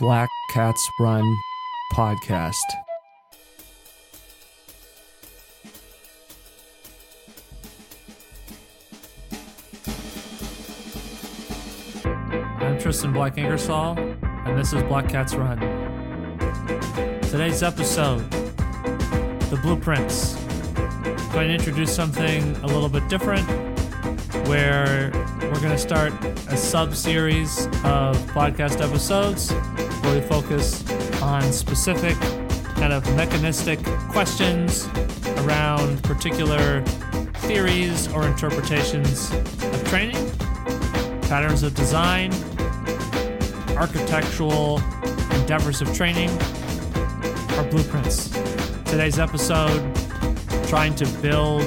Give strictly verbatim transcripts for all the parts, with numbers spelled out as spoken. Black Cats Run podcast. I'm Tristan Black Ingersoll, and this is Black Cats Run. Today's episode, The Blue Prints. I'm going to introduce something a little bit different, where we're going to start a sub-series of podcast episodes where we focus on specific kind of mechanistic questions around particular theories or interpretations of training, patterns of design, architectural endeavors of training, or blueprints. Today's episode, trying to build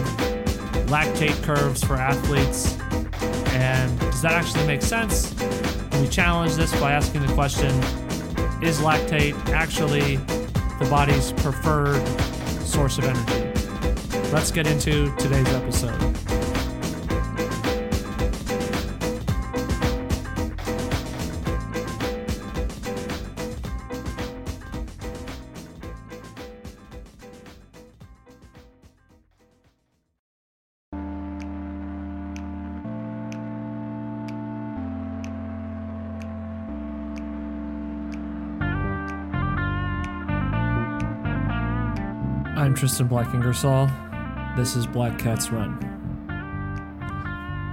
lactate curves for athletes, and does that actually make sense? We challenge this by asking the question, is lactate actually the body's preferred source of energy? Let's get into today's episode. I'm Tristan Black Ingersoll. This is Black Cats Run.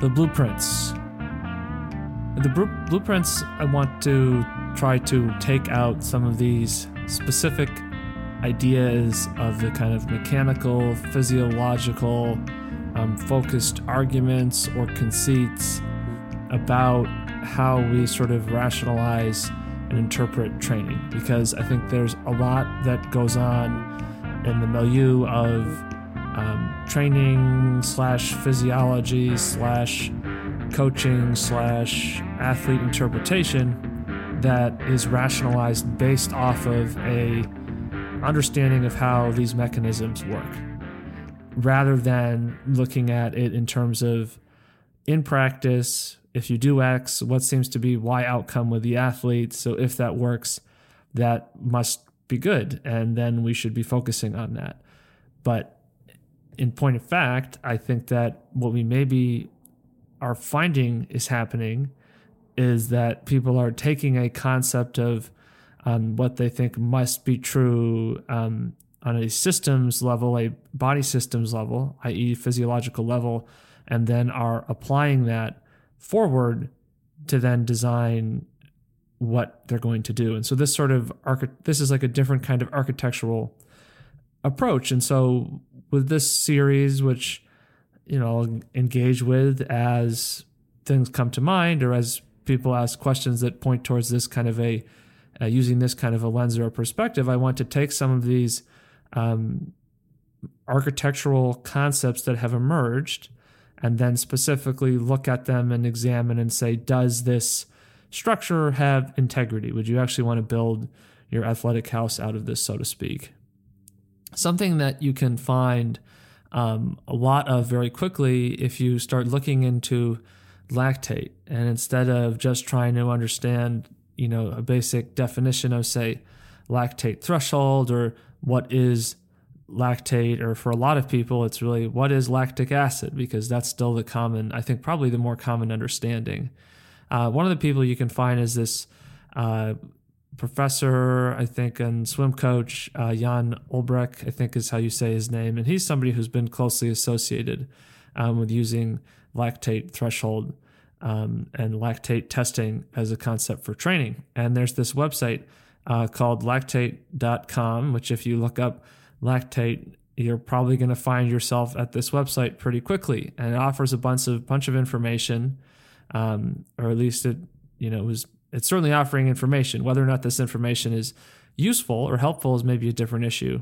The blueprints. The br- blueprints, I want to try to take out some of these specific ideas of the kind of mechanical, physiological, um, focused arguments or conceits about how we sort of rationalize and interpret training, because I think there's a lot that goes on in the milieu of um, training slash physiology slash coaching slash athlete interpretation that is rationalized based off of a understanding of how these mechanisms work, rather than looking at it in terms of, in practice, if you do X, what seems to be Y outcome with the athlete, so if that works, that must be good, and then we should be focusing on that. But in point of fact, I think that what we maybe are finding is happening is that people are taking a concept of um, what they think must be true um, on a systems level, a body systems level, that is physiological level, and then are applying that forward to then design what they're going to do. And so this sort of archi- this is like a different kind of architectural approach. And so with this series, which, you know, I'll engage with as things come to mind, or as people ask questions that point towards this kind of a, uh, using this kind of a lens or a perspective, I want to take some of these um, architectural concepts that have emerged and then specifically look at them and examine and say, does this structure have integrity? Would you actually want to build your athletic house out of this, so to speak? Something that you can find um, a lot of very quickly if you start looking into lactate, and instead of just trying to understand, you know, a basic definition of, say, lactate threshold, or what is lactate, or for a lot of people, it's really what is lactic acid, because that's still the common, I think probably the more common understanding. Uh, one of the people you can find is this uh, professor, I think, and swim coach, uh, Jan Olbrecht, I think is how you say his name. And he's somebody who's been closely associated um, with using lactate threshold um, and lactate testing as a concept for training. And there's this website uh, called lactate dot com, which if you look up lactate, you're probably going to find yourself at this website pretty quickly. And it offers a bunch of, bunch of information. Um, or at least it, you know, it was, it's certainly offering information. Whether or not this information is useful or helpful is maybe a different issue,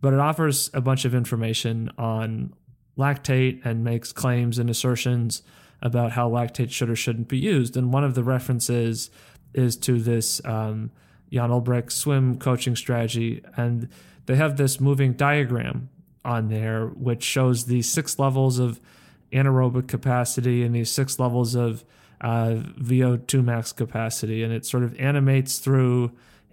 but it offers a bunch of information on lactate and makes claims and assertions about how lactate should or shouldn't be used. And one of the references is to this um, Jan Olbrecht swim coaching strategy, and they have this moving diagram on there which shows the six levels of anaerobic capacity and these six levels of uh, V O two max capacity, and it sort of animates through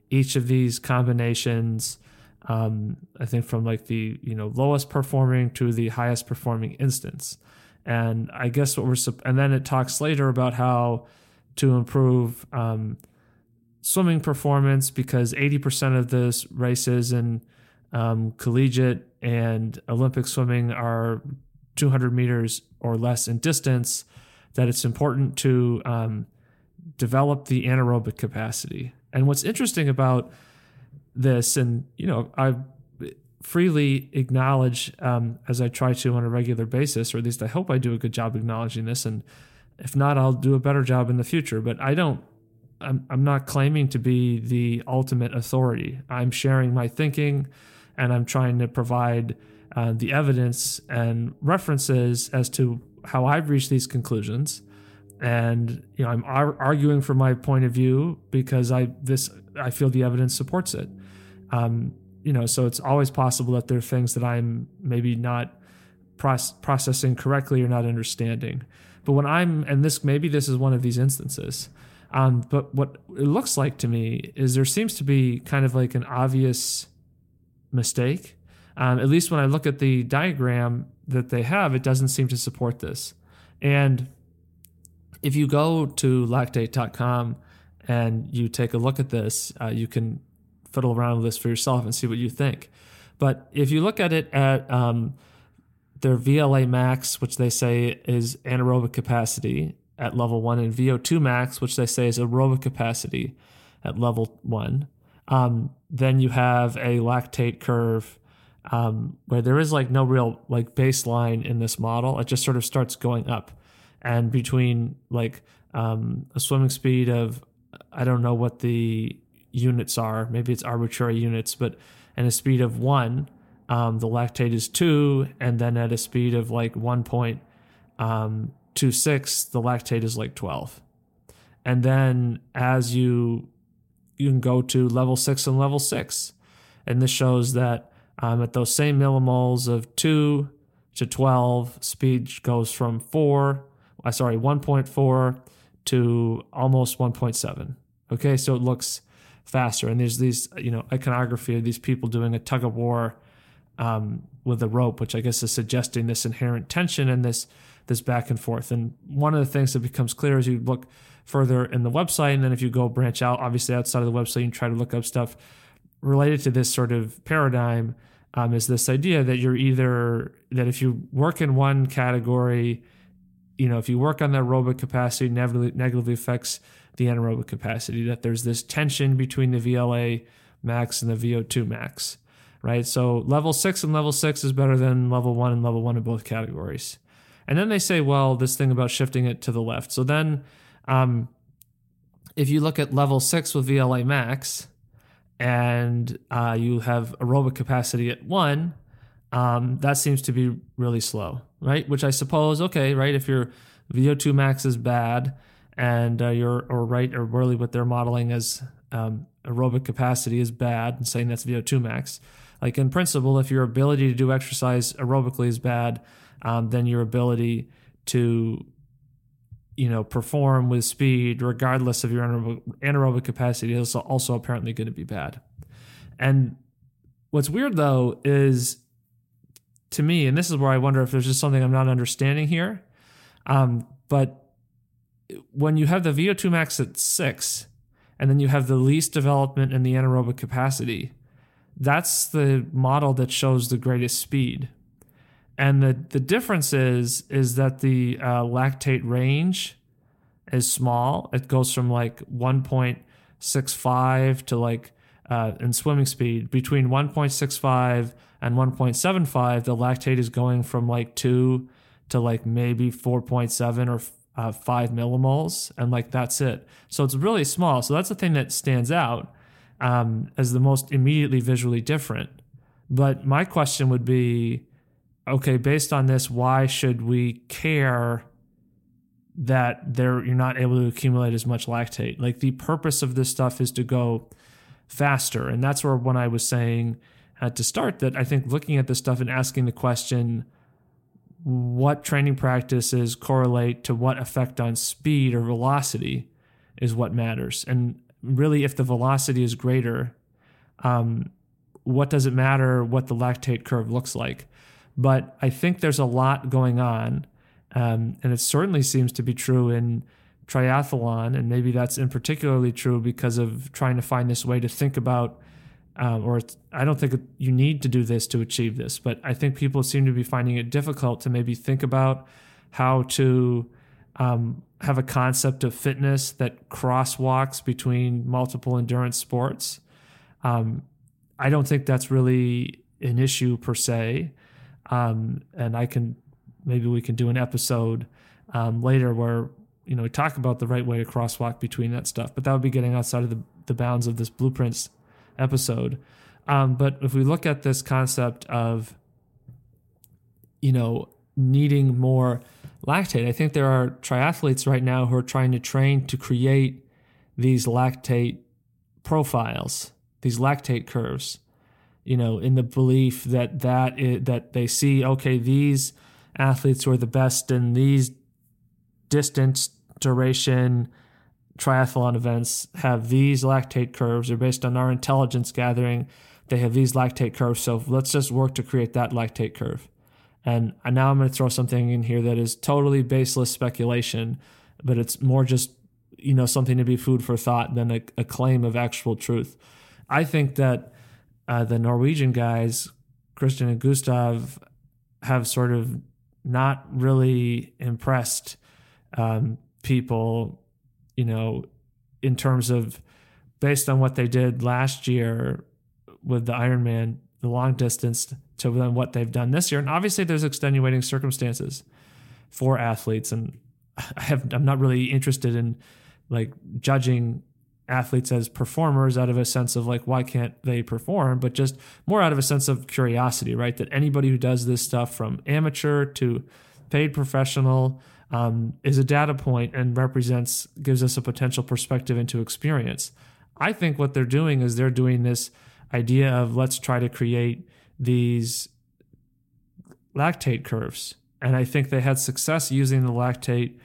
each of these combinations. Um, I think from like the you know lowest performing to the highest performing instance, and I guess what we're and then it talks later about how to improve um, swimming performance, because eighty percent of the races in um, collegiate and Olympic swimming are two hundred meters or less in distance. That it's important to um, develop the anaerobic capacity. And what's interesting about this, and you know, I freely acknowledge um, as I try to on a regular basis, or at least I hope I do a good job acknowledging this. And if not, I'll do a better job in the future. But I don't. I'm, I'm not claiming to be the ultimate authority. I'm sharing my thinking, and I'm trying to provide uh, the evidence and references as to how I've reached these conclusions. And you know, I'm ar- arguing for my point of view because I this I feel the evidence supports it. Um, you know, so it's always possible that there are things that I'm maybe not proce- processing correctly or not understanding. But when I'm, and this maybe this is one of these instances. Um, but what it looks like to me is there seems to be kind of like an obvious mistake. Um, at least when I look at the diagram that they have, it doesn't seem to support this. And if you go to lactate dot com and you take a look at this, uh, you can fiddle around with this for yourself and see what you think. But if you look at it at um, their V L A max, which they say is anaerobic capacity at level one, and V O two max, which they say is aerobic capacity at level one, um, then you have a lactate curve um, where there is like no real like baseline in this model. It just sort of starts going up. And between like um, a swimming speed of, I don't know what the units are, maybe it's arbitrary units, but and a speed of one, um, the lactate is two. And then at a speed of like one point two six, um, the lactate is like twelve. And then as you, you can go to level six and level six. And this shows that um, at those same millimoles of two to twelve, speed goes from four I sorry, one point four to almost one point seven. Okay, so it looks faster. And there's these, you know, iconography of these people doing a tug of war um, with a rope, which I guess is suggesting this inherent tension and this this back and forth. And one of the things that becomes clear as you look further in the website, and then if you go branch out, obviously outside of the website, you try to look up stuff related to this sort of paradigm, um, is this idea that you're either, that if you work in one category, you know, if you work on the aerobic capacity, it negatively affects the anaerobic capacity, that there's this tension between the V L A max and the V O two max, right? So level six and level six is better than level one and level one in both categories. And then they say, well, this thing about shifting it to the left. So then um, if you look at level six with V L A max and uh, you have aerobic capacity at one, um, that seems to be really slow. Right, which I suppose, okay, right, if your V O two max is bad and uh, your or right or really what they're modeling as um, aerobic capacity is bad and saying that's V O two max, like in principle, if your ability to do exercise aerobically is bad, um, then your ability to, you know, perform with speed regardless of your anaerobic, anaerobic capacity is also apparently going to be bad. And what's weird though is, to me, and this is where I wonder if there's just something I'm not understanding here, um, but when you have the V O two max at six, and then you have the least development in the anaerobic capacity, that's the model that shows the greatest speed. And the, the difference is, is that the uh, lactate range is small. It goes from like one point six five to like, uh, in swimming speed, between one point six five and one point seven five, the lactate is going from like two to like maybe four point seven or uh, five millimoles. And like, that's it. So it's really small. So that's the thing that stands out um, as the most immediately visually different. But my question would be, okay, based on this, why should we care that there you're not able to accumulate as much lactate? Like the purpose of this stuff is to go faster. And that's where when I was saying, Uh, to start that, I think looking at this stuff and asking the question, what training practices correlate to what effect on speed or velocity is what matters. And really, if the velocity is greater, um, what does it matter what the lactate curve looks like? But I think there's a lot going on, um, and it certainly seems to be true in triathlon, and maybe that's in particularly true because of trying to find this way to think about, um, or it's, I don't think you need to do this to achieve this, but I think people seem to be finding it difficult to maybe think about how to um, have a concept of fitness that crosswalks between multiple endurance sports. Um, I don't think that's really an issue per se. Um, and I can, maybe we can do an episode um, later where, you know, we talk about the right way to crosswalk between that stuff, but that would be getting outside of the, the bounds of this Blueprints episode. Um, but if we look at this concept of, you know, needing more lactate, I think there are triathletes right now who are trying to train to create these lactate profiles, these lactate curves, you know, in the belief that that is, that they see, okay, these athletes who are the best in these distance duration triathlon events have these lactate curves. They're based on our intelligence gathering. They have these lactate curves. So let's just work to create that lactate curve. And now I'm going to throw something in here that is totally baseless speculation, but it's more just, you know, something to be food for thought than a, a claim of actual truth. I think that Uh, the Norwegian guys, Christian and Gustav, have sort of not really impressed um, people, you know, in terms of based on what they did last year with the Ironman, the long distance, to then what they've done this year. And obviously there's extenuating circumstances for athletes. And I have, I'm not really interested in like judging athletes as performers out of a sense of like, why can't they perform? But just more out of a sense of curiosity, right? That anybody who does this stuff from amateur to paid professional um, is a data point and represents, gives us a potential perspective into experience. I think what they're doing is they're doing this idea of let's try to create these lactate curves. And I think they had success using the lactate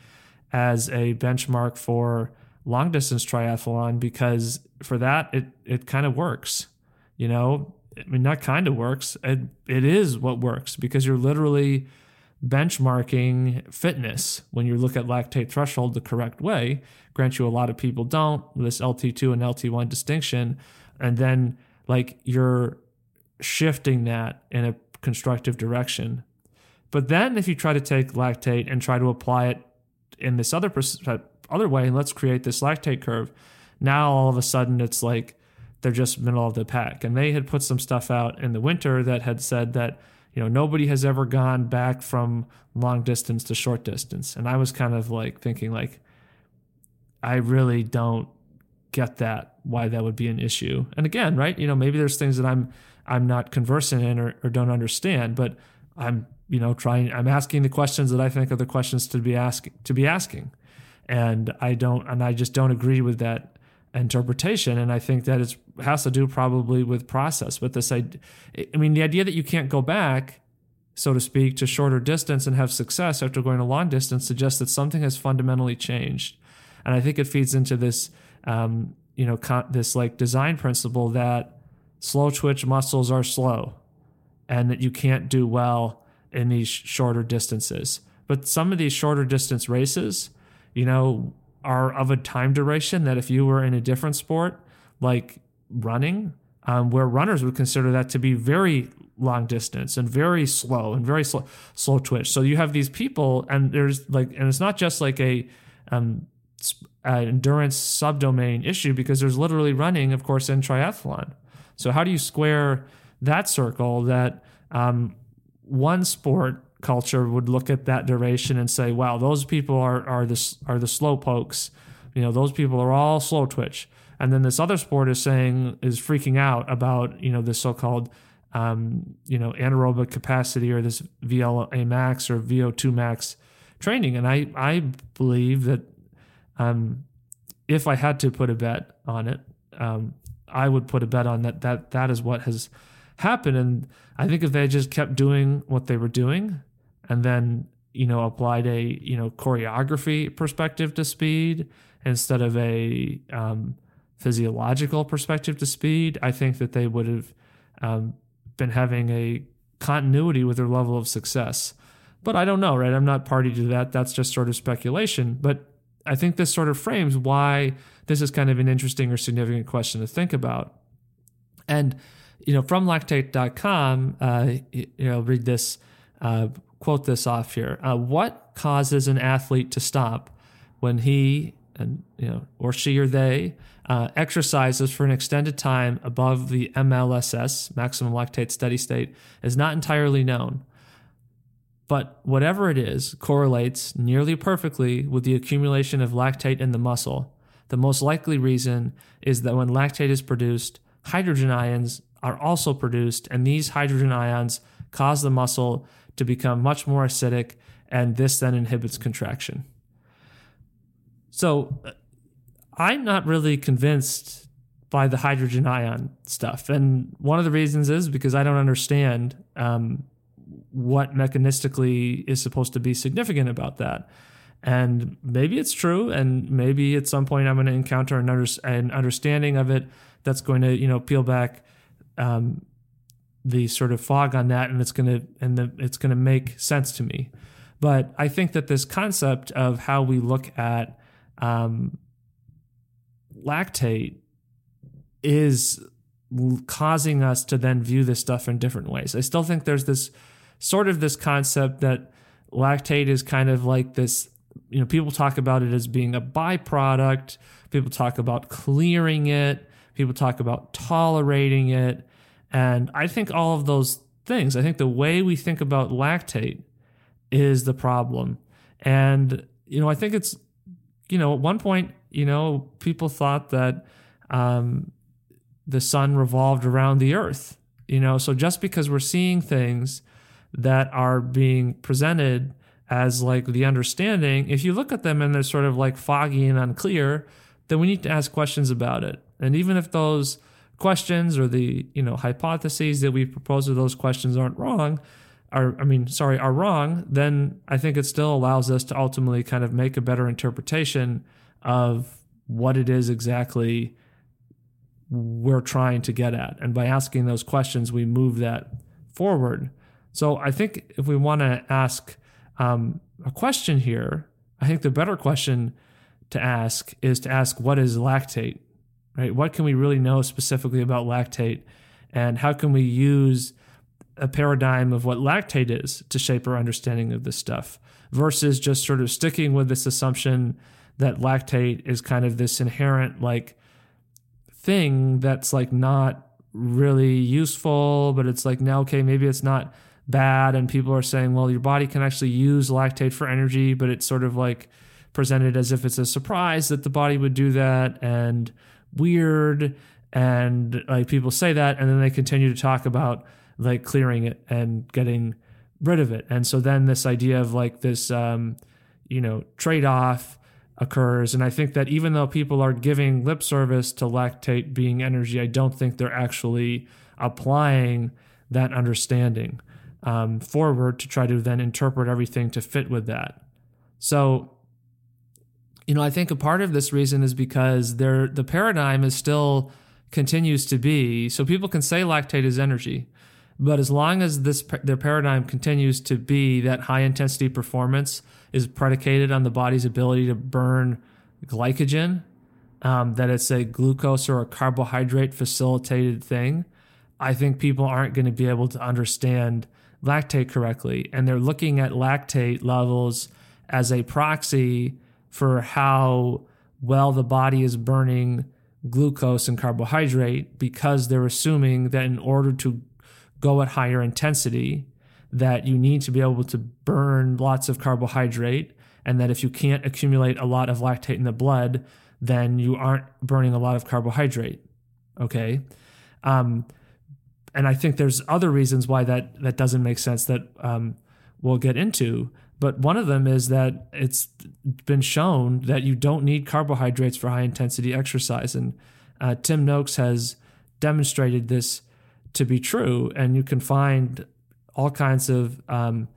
as a benchmark for long distance triathlon, because for that, it, it kind of works, you know, I mean, not kind of works. It, it is what works, because you're literally benchmarking fitness when you look at lactate threshold the correct way. Grant you, a lot of people don't, this L T two and L T one distinction. And then like you're shifting that in a constructive direction. But then if you try to take lactate and try to apply it in this other perspective, other way, and let's create this lactate curve. Now all of a sudden it's like they're just middle of the pack. And they had put some stuff out in the winter that had said that, you know, nobody has ever gone back from long distance to short distance. And I was kind of like thinking like, I really don't get that, why that would be an issue. And again, right, you know, maybe there's things that I'm I'm not conversant in or, or don't understand, but I'm, you know, trying, I'm asking the questions that I think are the questions to be ask to be asking. And I don't, and I just don't agree with that interpretation. And I think that it has to do probably with process. But this, I, I mean, the idea that you can't go back, so to speak, to shorter distance and have success after going a long distance suggests that something has fundamentally changed. And I think it feeds into this, um, you know, con- this like design principle that slow twitch muscles are slow, and that you can't do well in these shorter distances. But some of these shorter distance races, you know, are of a time duration that if you were in a different sport, like running, um, where runners would consider that to be very long distance and very slow and very slow, slow twitch. So you have these people, and there's like, and it's not just like a um, uh, endurance subdomain issue, because there's literally running, of course, in triathlon. So how do you square that circle that um, one sport culture would look at that duration and say, wow, those people are are the are the slow pokes, you know, those people are all slow twitch. And then this other sport is saying, is freaking out about, you know, this so-called um, you know, anaerobic capacity or this V O two max or V O two max training. And I I believe that um, if I had to put a bet on it, um, I would put a bet on that that that is what has happened. And I think if they just kept doing what they were doing, and then, you know, applied a, you know, choreography perspective to speed instead of a um, physiological perspective to speed, I think that they would have um, been having a continuity with their level of success. But I don't know, right? I'm not party to that. That's just sort of speculation. But I think this sort of frames why this is kind of an interesting or significant question to think about. And, you know, from lactate dot com, uh, you know, read this, uh, quote this off here. Uh, what causes an athlete to stop when he and, you know, or she or they uh, exercises for an extended time above the M L S S, maximum lactate steady state, is not entirely known. But whatever it is correlates nearly perfectly with the accumulation of lactate in the muscle. The most likely reason is that when lactate is produced, hydrogen ions are also produced, and these hydrogen ions cause the muscle to become much more acidic, and this then inhibits contraction. So I'm not really convinced by the hydrogen ion stuff. And one of the reasons is because I don't understand um, what mechanistically is supposed to be significant about that. And maybe it's true, and maybe at some point I'm going to encounter an, under- an understanding of it that's going to, you know, peel back um, the sort of fog on that, and it's going to and the, it's going to make sense to me. But I think that this concept of how we look at um, lactate is causing us to then view this stuff in different ways. I still think there's this sort of this concept that lactate is kind of like this, you know, people talk about it as being a byproduct. People talk about clearing it. People talk about tolerating it. And I think all of those things, I think the way we think about lactate is the problem. And, you know, I think it's, you know, at one point, you know, people thought that um, the sun revolved around the earth, you know, so just because we're seeing things that are being presented as like the understanding, if you look at them and they're sort of like foggy and unclear, then we need to ask questions about it. And even if those questions or the, you know, hypotheses that we propose or those questions aren't wrong, are, I mean, sorry, are wrong, then I think it still allows us to ultimately kind of make a better interpretation of what it is exactly we're trying to get at. And by asking those questions, we move that forward. So I think if we want to ask um, a question here, I think the better question to ask is to ask, what is lactate, right? What can we really know specifically about lactate, and how can we use a paradigm of what lactate is to shape our understanding of this stuff, versus just sort of sticking with this assumption that lactate is kind of this inherent like thing that's like not really useful, but it's like, now, okay, maybe it's not bad. And people are saying, well, your body can actually use lactate for energy, but it's sort of like presented as if it's a surprise that the body would do that, and weird. And like people say that, and then they continue to talk about like clearing it and getting rid of it. And so then this idea of like this, um, you know, trade-off occurs. And I think that even though people are giving lip service to lactate being energy, I don't think they're actually applying that understanding um, forward to try to then interpret everything to fit with that. So, you know, I think a part of this reason is because there the paradigm is still continues to be, so people can say lactate is energy, but as long as this their paradigm continues to be that high intensity performance is predicated on the body's ability to burn glycogen, um, that it's a glucose or a carbohydrate facilitated thing, I think people aren't going to be able to understand lactate correctly. And they're looking at lactate levels as a proxy for how well the body is burning glucose and carbohydrate, because they're assuming that in order to go at higher intensity, that you need to be able to burn lots of carbohydrate, and that if you can't accumulate a lot of lactate in the blood, then you aren't burning a lot of carbohydrate, okay? Um, and I think there's other reasons why that, that doesn't make sense that um, we'll get into, but one of them is that it's been shown that you don't need carbohydrates for high-intensity exercise, and uh, Tim Noakes has demonstrated this to be true, and you can find all kinds of um,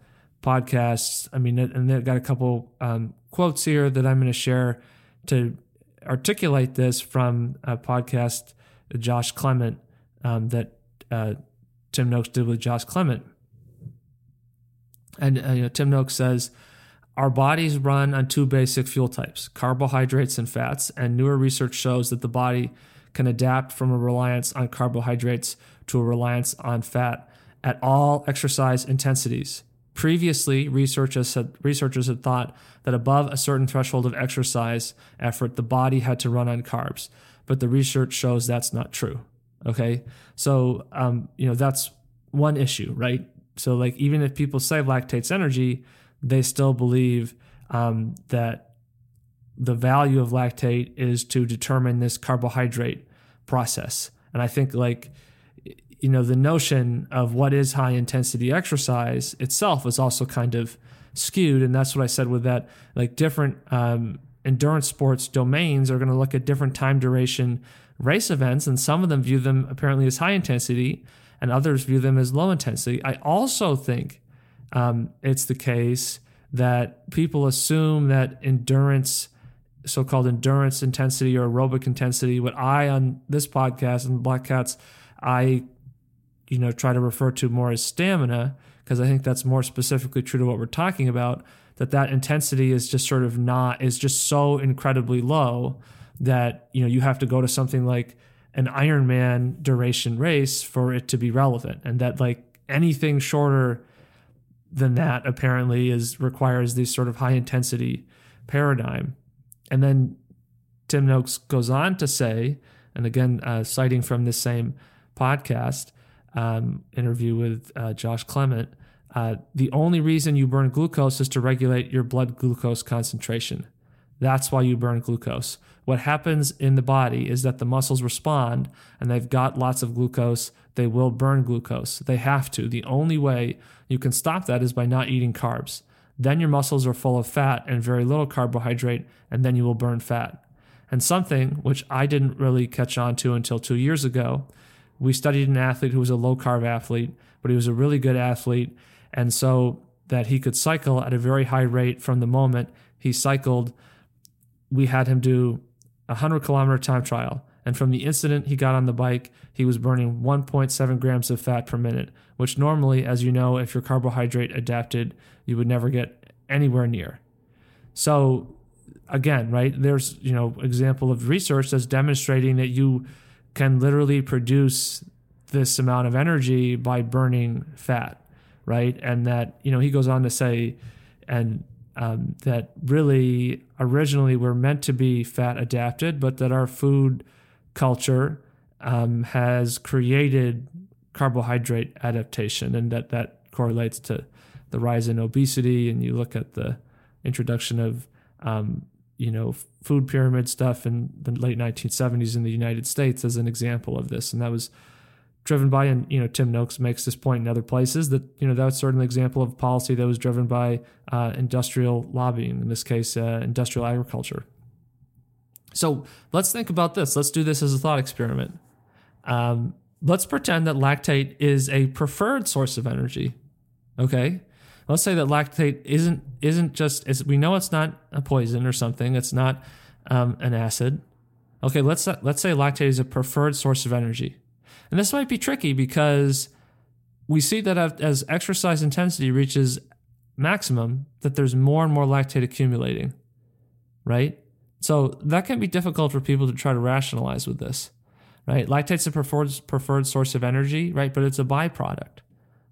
podcasts. I mean, and they've got a couple um, quotes here that I'm going to share to articulate this from a podcast, Josh Clement, um, that uh, Tim Noakes did with Josh Clement. And uh, you know, Tim Noakes says, our bodies run on two basic fuel types, carbohydrates and fats, and newer research shows that the body can adapt from a reliance on carbohydrates to a reliance on fat at all exercise intensities. Previously, researchers had, researchers had thought that above a certain threshold of exercise effort, the body had to run on carbs, but the research shows that's not true, okay? So, um, you know, that's one issue, right? So, like, even if people say lactate's energy, they still believe um, that the value of lactate is to determine this carbohydrate process. And I think, like, you know, the notion of what is high intensity exercise itself is also kind of skewed. And that's what I said with that, like, different um, endurance sports domains are going to look at different time duration race events. And some of them view them apparently as high intensity and others view them as low intensity. I also think Um, it's the case that people assume that endurance, so-called endurance intensity or aerobic intensity, what I on this podcast and Black Cats, I, you know, try to refer to more as stamina, because I think that's more specifically true to what we're talking about, that that intensity is just sort of not, is just so incredibly low that, you know, you have to go to something like an Ironman duration race for it to be relevant. And that, like, anything shorter than that apparently is requires this sort of high intensity paradigm. And then Tim Noakes goes on to say, and again, uh, citing from this same podcast um, interview with uh, Josh Clement, uh, the only reason you burn glucose is to regulate your blood glucose concentration. That's why you burn glucose. What happens in the body is that the muscles respond and they've got lots of glucose. They will burn glucose. They have to. The only way you can stop that is by not eating carbs. Then your muscles are full of fat and very little carbohydrate, and then you will burn fat. And something which I didn't really catch on to until two years ago, we studied an athlete who was a low-carb athlete, but he was a really good athlete, and so that he could cycle at a very high rate from the moment he cycled, we had him do a one hundred kilometer time trial. And from the incident he got on the bike, he was burning one point seven grams of fat per minute, which normally, as you know, if you're carbohydrate adapted, you would never get anywhere near. So again, right, there's, you know, example of research that's demonstrating that you can literally produce this amount of energy by burning fat, right? And that, you know, he goes on to say, and um, that really originally we're meant to be fat adapted, but that our food culture um, has created carbohydrate adaptation, and that that correlates to the rise in obesity. And you look at the introduction of um, you know food pyramid stuff in the late nineteen seventies in the United States as an example of this, and that was driven by, and you know Tim Noakes makes this point in other places, that you know that was sort of an example of policy that was driven by uh, industrial lobbying, in this case uh, industrial agriculture. So let's think about this. Let's do this as a thought experiment. Um, let's pretend that lactate is a preferred source of energy. Okay. Let's say that lactate isn't isn't just, is, we know it's not a poison or something. It's not um, an acid. Okay. Let's let's say lactate is a preferred source of energy, and this might be tricky because we see that as exercise intensity reaches maximum, that there's more and more lactate accumulating, right? So that can be difficult for people to try to rationalize with this, right? Lactate's a preferred, preferred source of energy, right? But it's a byproduct.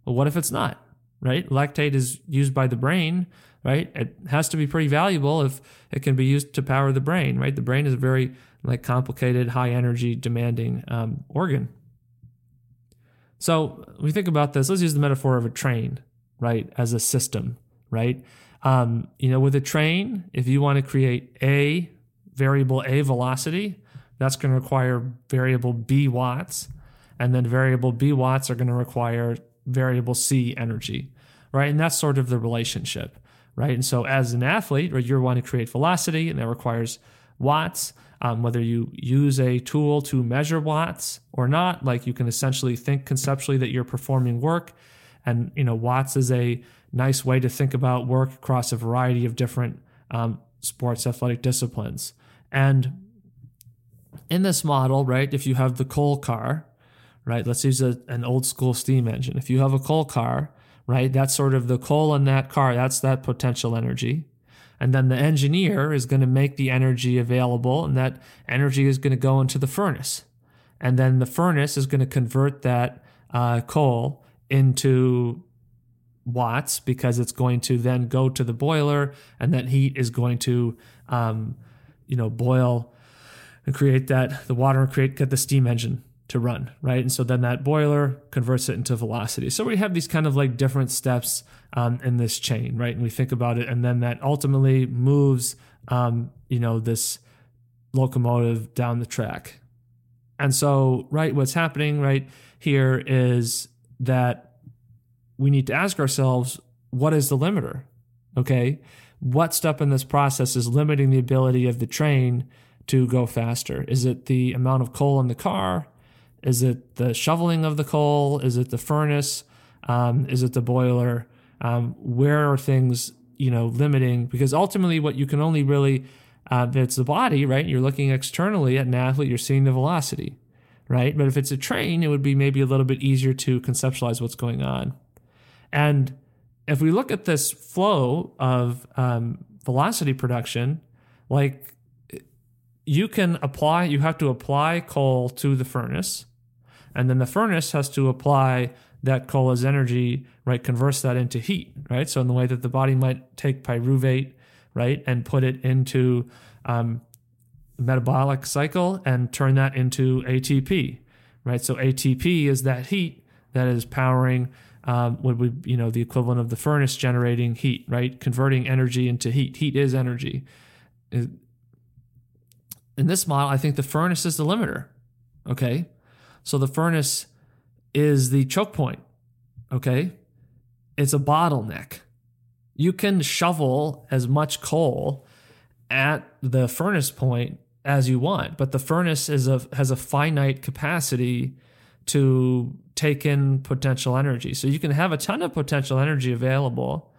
Well, what if it's not, right? Lactate is used by the brain, right? It has to be pretty valuable if it can be used to power the brain, right? The brain is a very like complicated, high energy, demanding um, organ. So we think about this. Let's use the metaphor of a train, right? As a system, right? Um, you know, with a train, if you want to create a variable A velocity, that's going to require variable B watts, and then variable B watts are going to require variable C energy, right? And that's sort of the relationship, right? And so as an athlete, right, you want to create velocity, and that requires watts. Um, whether you use a tool to measure watts or not, like you can essentially think conceptually that you're performing work And, you know, watts is a nice way to think about work across a variety of different um, sports athletic disciplines. And in this model, right, if you have the coal car, right, let's use a, an old school steam engine. If you have a coal car, right, that's sort of the coal in that car, that's that potential energy. And then the engineer is going to make the energy available, and that energy is going to go into the furnace. And then the furnace is going to convert that uh, coal into watts, because it's going to then go to the boiler, and that heat is going to, um, you know, boil and create that, the water and create, get the steam engine to run, right? And so then that boiler converts it into velocity. So we have these kind of like different steps um, in this chain, right? And we think about it, and then that ultimately moves, um, you know, this locomotive down the track. And so, right, what's happening right here is that we need to ask ourselves, what is the limiter? Okay, what step in this process is limiting the ability of the train to go faster? Is it the amount of coal in the car? Is it the shoveling of the coal? Is it the furnace? Um, is it the boiler? Um, where are things, you know, limiting? Because ultimately what you can only really, uh, it's the body, right? You're looking externally at an athlete, you're seeing the velocity, right? But if it's a train, it would be maybe a little bit easier to conceptualize what's going on. And if we look at this flow of um, velocity production, like you can apply, you have to apply coal to the furnace, and then the furnace has to apply that coal as energy, right? Converts that into heat, right? So in the way that the body might take pyruvate, right, and put it into um, the metabolic cycle and turn that into A T P, right? So A T P is that heat that is powering um, what would, you know, the equivalent of the furnace generating heat, right? Converting energy into heat. Heat is energy. It, In this model, I think the furnace is the limiter, okay? So the furnace is the choke point, okay? It's a bottleneck. You can shovel as much coal at the furnace point as you want, but the furnace is a, has a finite capacity to take in potential energy. So you can have a ton of potential energy available,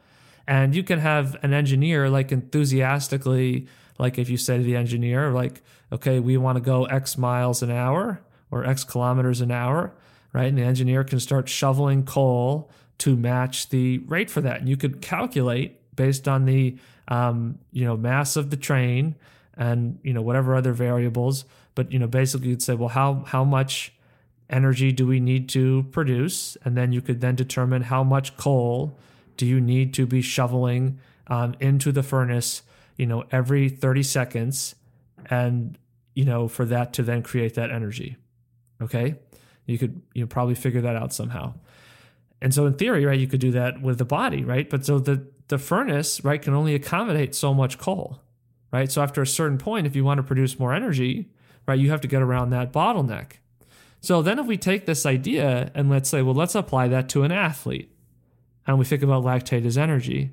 and you can have an engineer like enthusiastically, like if you say to the engineer, like, okay, we want to go X miles an hour or X kilometers an hour, right? And the engineer can start shoveling coal to match the rate for that. And you could calculate based on the, um, you know, mass of the train and, you know, whatever other variables. But, you know, basically you'd say, well, how, how much energy do we need to produce? And then you could then determine how much coal do you need to be shoveling um, into the furnace, you know, every thirty seconds, and, you know, for that to then create that energy. Okay. You could, you know, probably figure that out somehow. And so in theory, right, you could do that with the body, right? But so the, the furnace, right, can only accommodate so much coal, right? So after a certain point, if you want to produce more energy, right, you have to get around that bottleneck. So then if we take this idea and let's say, well, let's apply that to an athlete, and we think about lactate as energy.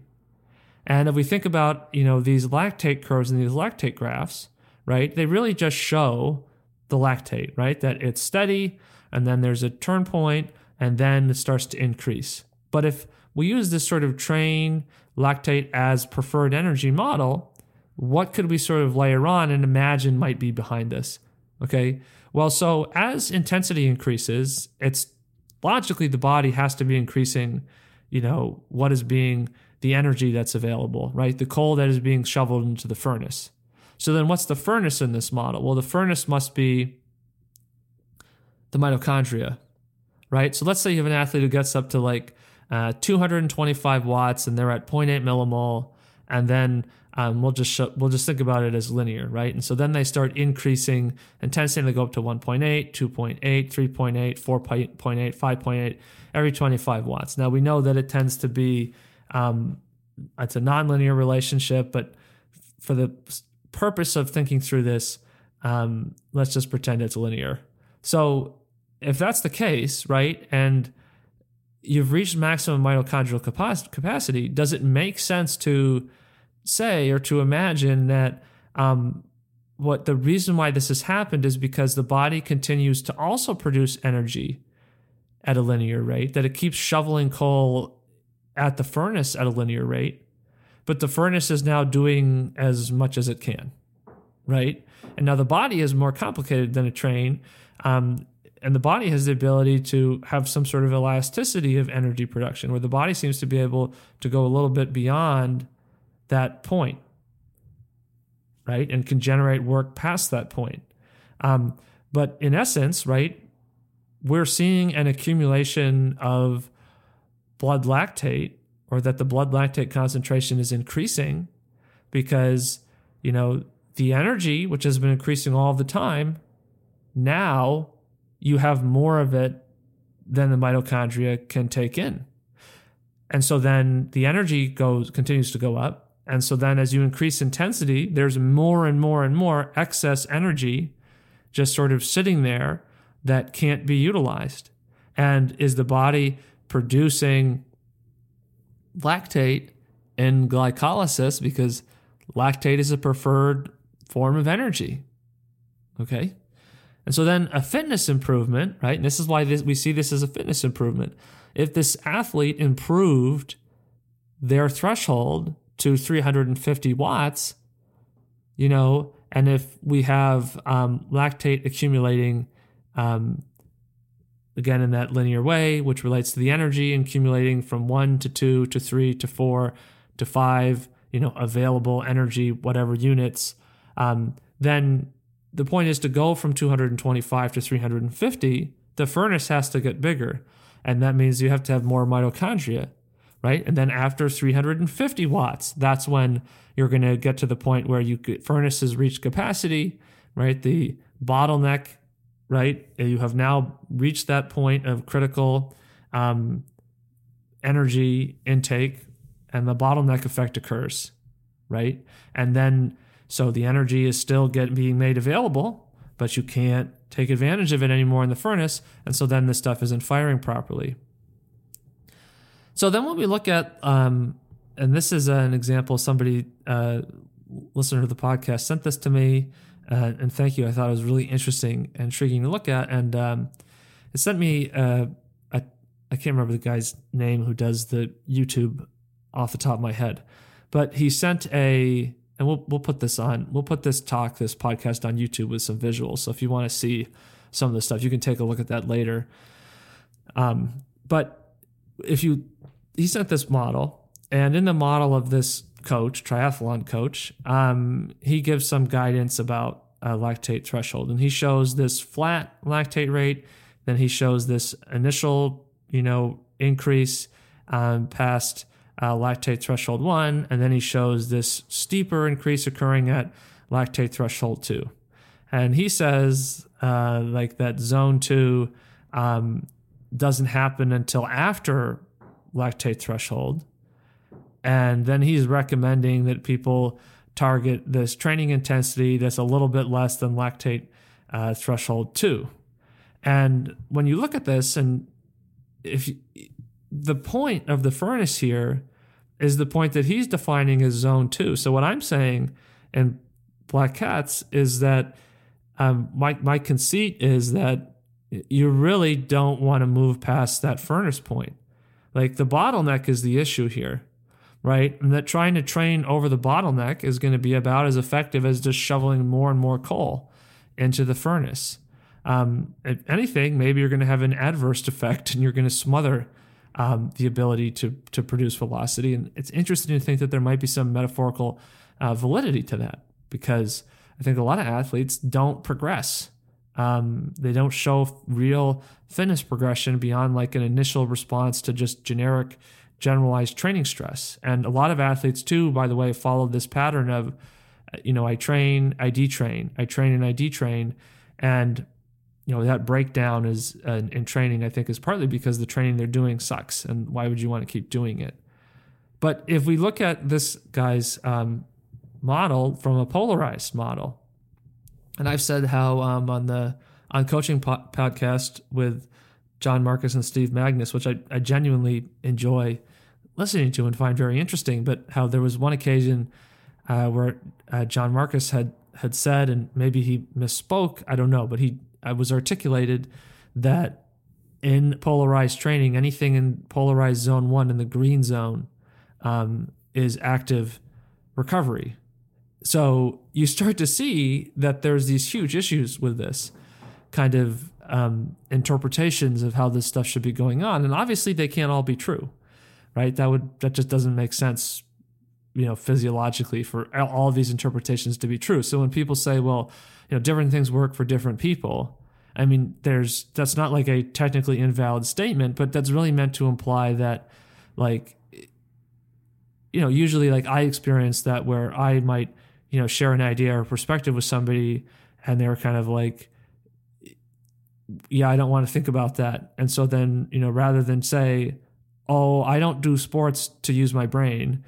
And if we think about, you know, these lactate curves and these lactate graphs, right, they really just show the lactate, right, that it's steady, and then there's a turn point, and then it starts to increase. But if we use this sort of train lactate as preferred energy model, what could we sort of layer on and imagine might be behind this? Okay, well, so as intensity increases, it's logically the body has to be increasing, you know, what is being the energy that's available, right? The coal that is being shoveled into the furnace. So then what's the furnace in this model? Well, the furnace must be the mitochondria, right? So let's say you have an athlete who gets up to like uh, two hundred twenty-five watts and they're at zero point eight millimole. And then um, we'll just show, we'll just think about it as linear, right? And so then they start increasing intensity, and they go up to one point eight, two point eight, three point eight, four point eight, five point eight, every twenty-five watts. Now we know that it tends to be Um, it's a nonlinear relationship, but for the purpose of thinking through this, um, let's just pretend it's linear. So if that's the case, right, and you've reached maximum mitochondrial capacity, does it make sense to say or to imagine that um, what the reason why this has happened is because the body continues to also produce energy at a linear rate, that it keeps shoveling coal at the furnace at a linear rate, but the furnace is now doing as much as it can, right? And now the body is more complicated than a train, um, and the body has the ability to have some sort of elasticity of energy production, where the body seems to be able to go a little bit beyond that point, right? And can generate work past that point. Um, but in essence, right, we're seeing an accumulation of blood lactate, or that the blood lactate concentration is increasing because, you know, the energy, which has been increasing all the time, now you have more of it than the mitochondria can take in. And so then the energy goes continues to go up. And so then as you increase intensity, there's more and more and more excess energy just sort of sitting there that can't be utilized. And is the body producing lactate in glycolysis, because lactate is a preferred form of energy? Okay. And so then a fitness improvement, right? And this is why this, we see this as a fitness improvement. If this athlete improved their threshold to three hundred fifty watts, you know, and if we have um, lactate accumulating, um, again, in that linear way, which relates to the energy accumulating from one to two to three to four to five, you know, available energy, whatever units, um, then the point is to go from two hundred twenty-five to three hundred fifty, the furnace has to get bigger. And that means you have to have more mitochondria, right? And then after three hundred fifty watts, that's when you're going to get to the point where you get, furnaces reach capacity, right? The bottleneck, right? You have now reached that point of critical um, energy intake, and the bottleneck effect occurs, right? And then, so the energy is still getting being made available, but you can't take advantage of it anymore in the furnace. And so then this stuff isn't firing properly. So then when we look at, um, and this is an example, somebody, uh, listener to the podcast sent this to me, uh, and thank you. I thought it was really interesting and intriguing to look at. And um, it sent me, uh, I, I can't remember the guy's name who does the YouTube off the top of my head, but he sent a, and we'll we'll put this on, we'll put this talk, this podcast on YouTube with some visuals. So if you want to see some of this stuff, you can take a look at that later. Um, but if you, he sent this model, and in the model of this coach, triathlon coach, um, he gives some guidance about uh, lactate threshold, and he shows this flat lactate rate. Then he shows this initial, you know, increase um, past Uh, lactate threshold one, and then he shows this steeper increase occurring at lactate threshold two. And he says uh, like that zone two um, doesn't happen until after lactate threshold. And then he's recommending that people target this training intensity that's a little bit less than lactate uh, threshold two. And when you look at this, and if you, the point of the furnace here is the point that he's defining as zone two. So what I'm saying in Black Cats is that um, my my conceit is that you really don't want to move past that furnace point. Like, the bottleneck is the issue here, right? And that trying to train over the bottleneck is going to be about as effective as just shoveling more and more coal into the furnace. Um, if anything, maybe you're going to have an adverse effect and you're going to smother Um, the ability to to produce velocity. And it's interesting to think that there might be some metaphorical uh, validity to that, because I think a lot of athletes don't progress. Um, they don't show real fitness progression beyond like an initial response to just generic, generalized training stress. And a lot of athletes too, by the way, follow this pattern of, you know, I train, I detrain, I train and I detrain. And you know, that breakdown is uh, in training, I think, is partly because the training they're doing sucks, and why would you want to keep doing it? But if we look at this guy's um, model from a polarized model, and I've said how um, on the on coaching po- podcast with John Marcus and Steve Magnus, which I, I genuinely enjoy listening to and find very interesting, but how there was one occasion uh, where uh, John Marcus had had said, and maybe he misspoke, I don't know, but he I was articulated that in polarized training, anything in polarized zone one in the green zone um, is active recovery. So you start to see that there's these huge issues with this kind of um, interpretations of how this stuff should be going on. And obviously they can't all be true, right? That would, that just doesn't make sense, you know, physiologically for all of these interpretations to be true. So when people say, well, you know, different things work for different people, I mean, there's, that's not like a technically invalid statement, but that's really meant to imply that, like, you know, usually like I experienced that where I might, you know, share an idea or perspective with somebody and they were kind of like, yeah, I don't want to think about that. And so then, you know, rather than say, oh, I don't do sports to use my brain,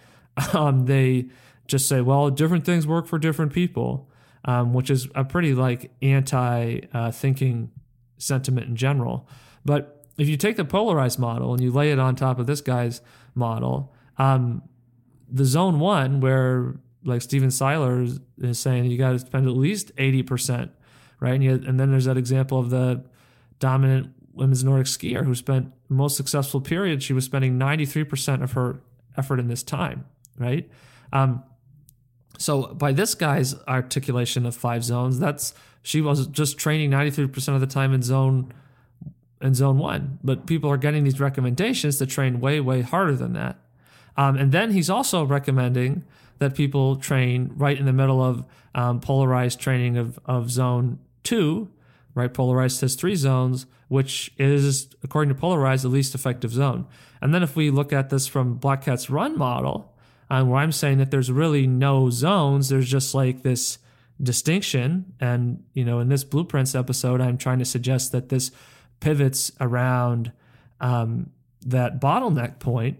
um, they just say, well, different things work for different people, um, which is a pretty like anti uh, thinking sentiment in general. But if you take the polarized model and you lay it on top of this guy's model, um, the zone one where like Stephen Seiler is, is saying you got to spend at least eighty percent, right? And, you, and then there's that example of the dominant women's Nordic skier who spent the most successful period. She was spending ninety-three percent of her effort in this time, right? Um, so by this guy's articulation of five zones, that's, she was just training ninety-three percent of the time in zone in zone one, but people are getting these recommendations to train way, way harder than that. Um, and then he's also recommending that people train right in the middle of um, polarized training of, of zone two, right? Polarized has three zones, which is, according to polarized, the least effective zone. And then if we look at this from Black Cat's Run model, um, where I'm saying that there's really no zones, there's just like this distinction. And, you know, in this Blueprints episode, I'm trying to suggest that this pivots around um, that bottleneck point,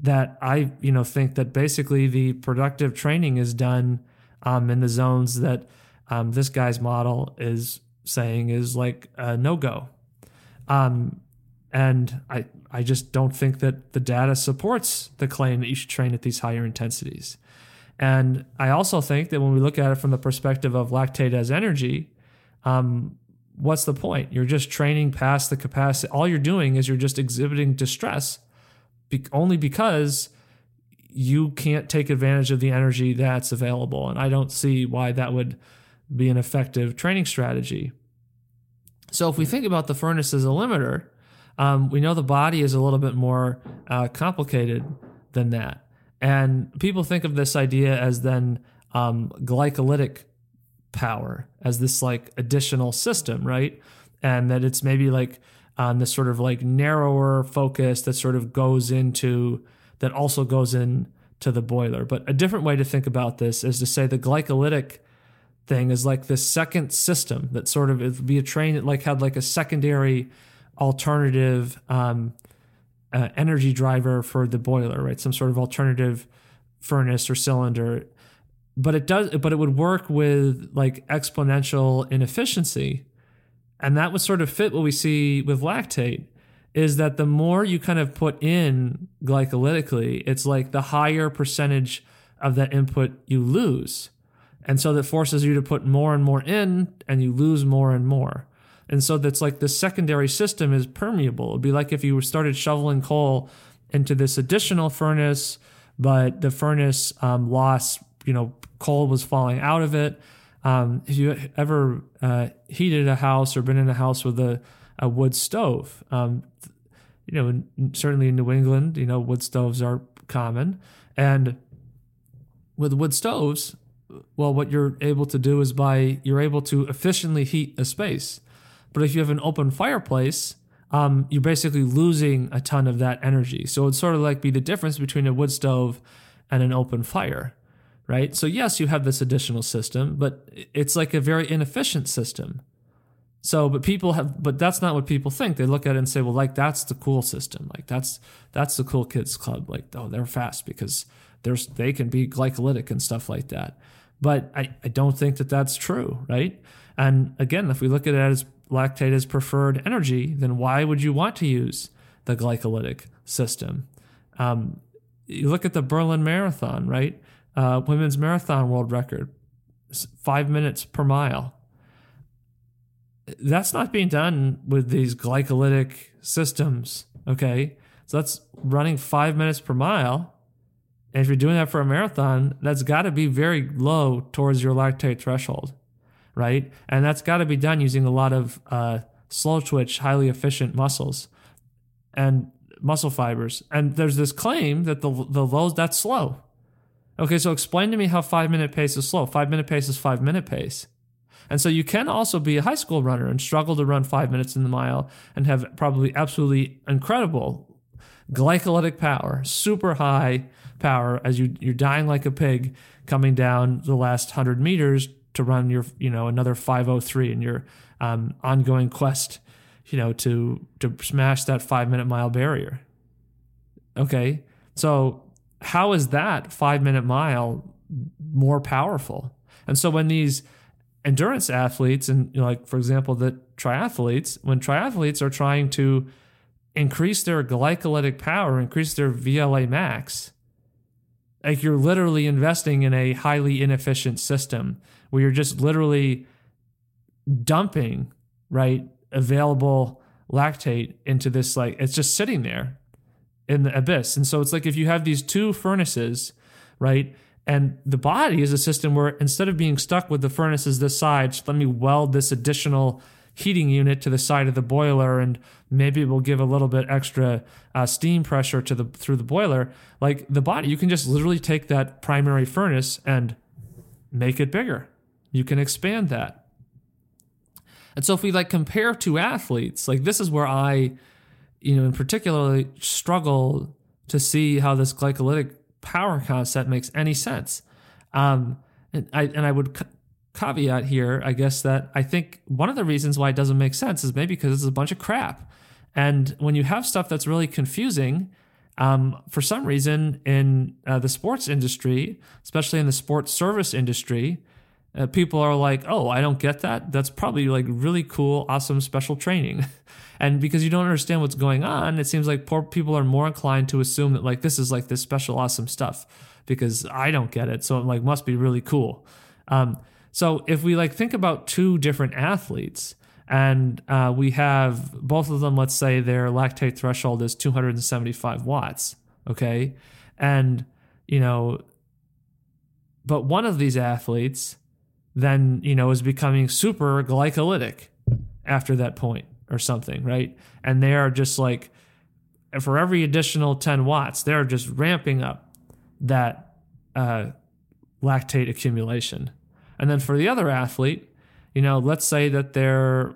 that I, you know, think that basically the productive training is done um, in the zones that um, this guy's model is saying is like a no-go. Um, and I, I just don't think that the data supports the claim that you should train at these higher intensities. And I also think that when we look at it from the perspective of lactate as energy, um, what's the point? You're just training past the capacity. All you're doing is you're just exhibiting distress Be- only because you can't take advantage of the energy that's available. And I don't see why that would be an effective training strategy. So if we think about the furnace as a limiter, um, we know the body is a little bit more uh, complicated than that. And people think of this idea as then um, glycolytic power, as this like additional system, right? And that it's maybe like Um, this sort of like narrower focus that sort of goes into, that also goes in to the boiler. But a different way to think about this is to say the glycolytic thing is like this second system that sort of, it'd be a train that like had like a secondary alternative um, uh, energy driver for the boiler, right? Some sort of alternative furnace or cylinder. But it does, but it would work with like exponential inefficiency. And that would sort of fit what we see with lactate, is that the more you kind of put in glycolytically, it's like the higher percentage of that input you lose. And so that forces you to put more and more in, and you lose more and more. And so that's like the secondary system is permeable. It'd be like if you started shoveling coal into this additional furnace, but the furnace um, lost, you know, coal was falling out of it. Um, if you ever uh, heated a house or been in a house with a, a wood stove, um, you know, in, certainly in New England, you know, wood stoves are common. And with wood stoves, well, what you're able to do is by you're able to efficiently heat a space. But if you have an open fireplace, um, you're basically losing a ton of that energy. So it's sort of like be the difference between a wood stove and an open fire. Right? So yes, you have this additional system, but it's like a very inefficient system. So, but people have, but that's not what people think. They look at it and say, well, like, that's the cool system. Like that's, that's the cool kids club. Like, oh, they're fast because there's, they can be glycolytic and stuff like that. But I, I don't think that that's true. Right. And again, if we look at it as lactate as preferred energy, then why would you want to use the glycolytic system? Um, you look at the Berlin Marathon, right? Uh, women's marathon world record, five minutes per mile. that's not being done with these glycolytic systems. Okay. So that's running five minutes per mile. And if you're doing that for a marathon, that's got to be very low towards your lactate threshold, right? And that's got to be done using a lot of uh, slow twitch, highly efficient muscles and muscle fibers. And there's this claim that the the lows, that's slow. Okay, so explain to me how five-minute pace is slow. Five-minute pace is five-minute pace. And so you can also be a high school runner and struggle to run five minutes in the mile and have probably absolutely incredible glycolytic power, super high power as you, you're dying like a pig coming down the last one hundred meters to run your, you know, another five oh three in your um, ongoing quest, you know, to to smash that five-minute mile barrier. Okay, so how is that five-minute mile more powerful? And so when these endurance athletes and, you know, like, for example, the triathletes, when triathletes are trying to increase their glycolytic power, increase their V O two max, like, you're literally investing in a highly inefficient system where you're just literally dumping, right, available lactate into this, like, it's just sitting there in the abyss. And so it's like if you have these two furnaces, right, and the body is a system where instead of being stuck with the furnaces this side, let me weld this additional heating unit to the side of the boiler, and maybe it will give a little bit extra uh, steam pressure to the through the boiler. Like, the body, you can just literally take that primary furnace and make it bigger. You can expand that. And so if we, like, compare two athletes, like, this is where I, you know, in particular, struggle to see how this glycolytic power concept makes any sense. Um, and I and I would co- caveat here, I guess, that I think one of the reasons why it doesn't make sense is maybe because it's a bunch of crap. And when you have stuff that's really confusing, um, for some reason in uh, the sports industry, especially in the sports service industry, uh, people are like, "Oh, I don't get that. That's probably, like, really cool, awesome, special training." And because you don't understand what's going on, it seems like poor people are more inclined to assume that, like, this is, like, this special, awesome stuff because I don't get it. So it, like, must be really cool. Um, so if we, like, think about two different athletes and uh, we have both of them, let's say their lactate threshold is two hundred seventy-five watts. Okay. And, you know, but one of these athletes then, you know, is becoming super glycolytic after that point, or something, right? And they are just, like, for every additional ten watts, they're just ramping up that uh, lactate accumulation. And then for the other athlete, you know, let's say that they're,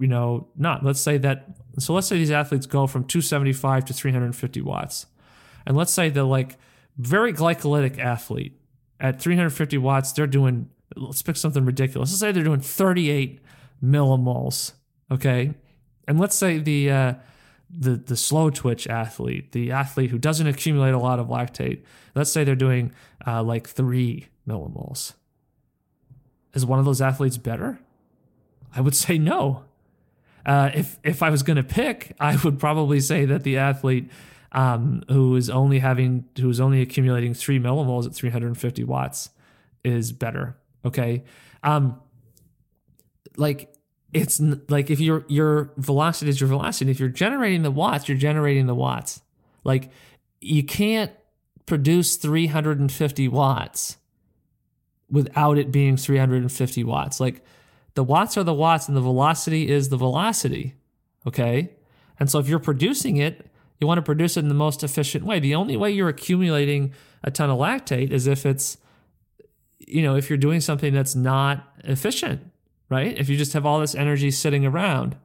you know, not, let's say that, so let's say these athletes go from two seventy-five to three hundred fifty watts. And let's say the, like, very glycolytic athlete at three hundred fifty watts, they're doing, let's pick something ridiculous. Let's say they're doing thirty-eight millimoles, okay? And let's say the uh, the the slow twitch athlete, the athlete who doesn't accumulate a lot of lactate, let's say they're doing uh, like three millimoles. Is one of those athletes better? I would say no. Uh, if if I was going to pick, I would probably say that the athlete um, who is only having who is only accumulating three millimoles at three hundred fifty watts is better. Okay, um, like. It's like if your your velocity is your velocity, if you're generating the watts, you're generating the watts. Like, you can't produce three hundred fifty watts without it being three hundred fifty watts. Like, the watts are the watts and the velocity is the velocity, okay? And so if you're producing it, you want to produce it in the most efficient way. The only way you're accumulating a ton of lactate is if it's, you know, if you're doing something that's not efficient, right? If you just have all this energy sitting around,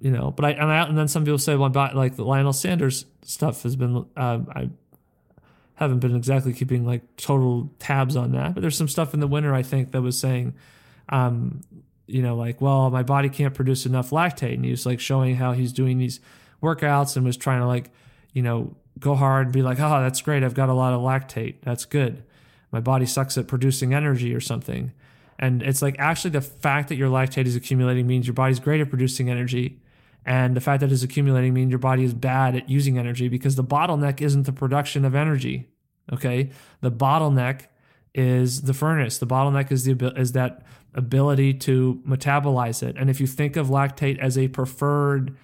you know, but I, and, I, and then some people say, well, like, the Lionel Sanders stuff has been, uh, I haven't been exactly keeping, like, total tabs on that, but there's some stuff in the winter, I think, that was saying, um, you know, like, well, my body can't produce enough lactate. And he was, like, showing how he's doing these workouts and was trying to, like, you know, go hard and be like, oh, that's great. I've got a lot of lactate. That's good. My body sucks at producing energy or something. And it's like, actually, the fact that your lactate is accumulating means your body's great at producing energy. And the fact that it's accumulating means your body is bad at using energy because the bottleneck isn't the production of energy. Okay. The bottleneck is the furnace. The bottleneck is the is that ability to metabolize it. And if you think of lactate as a preferred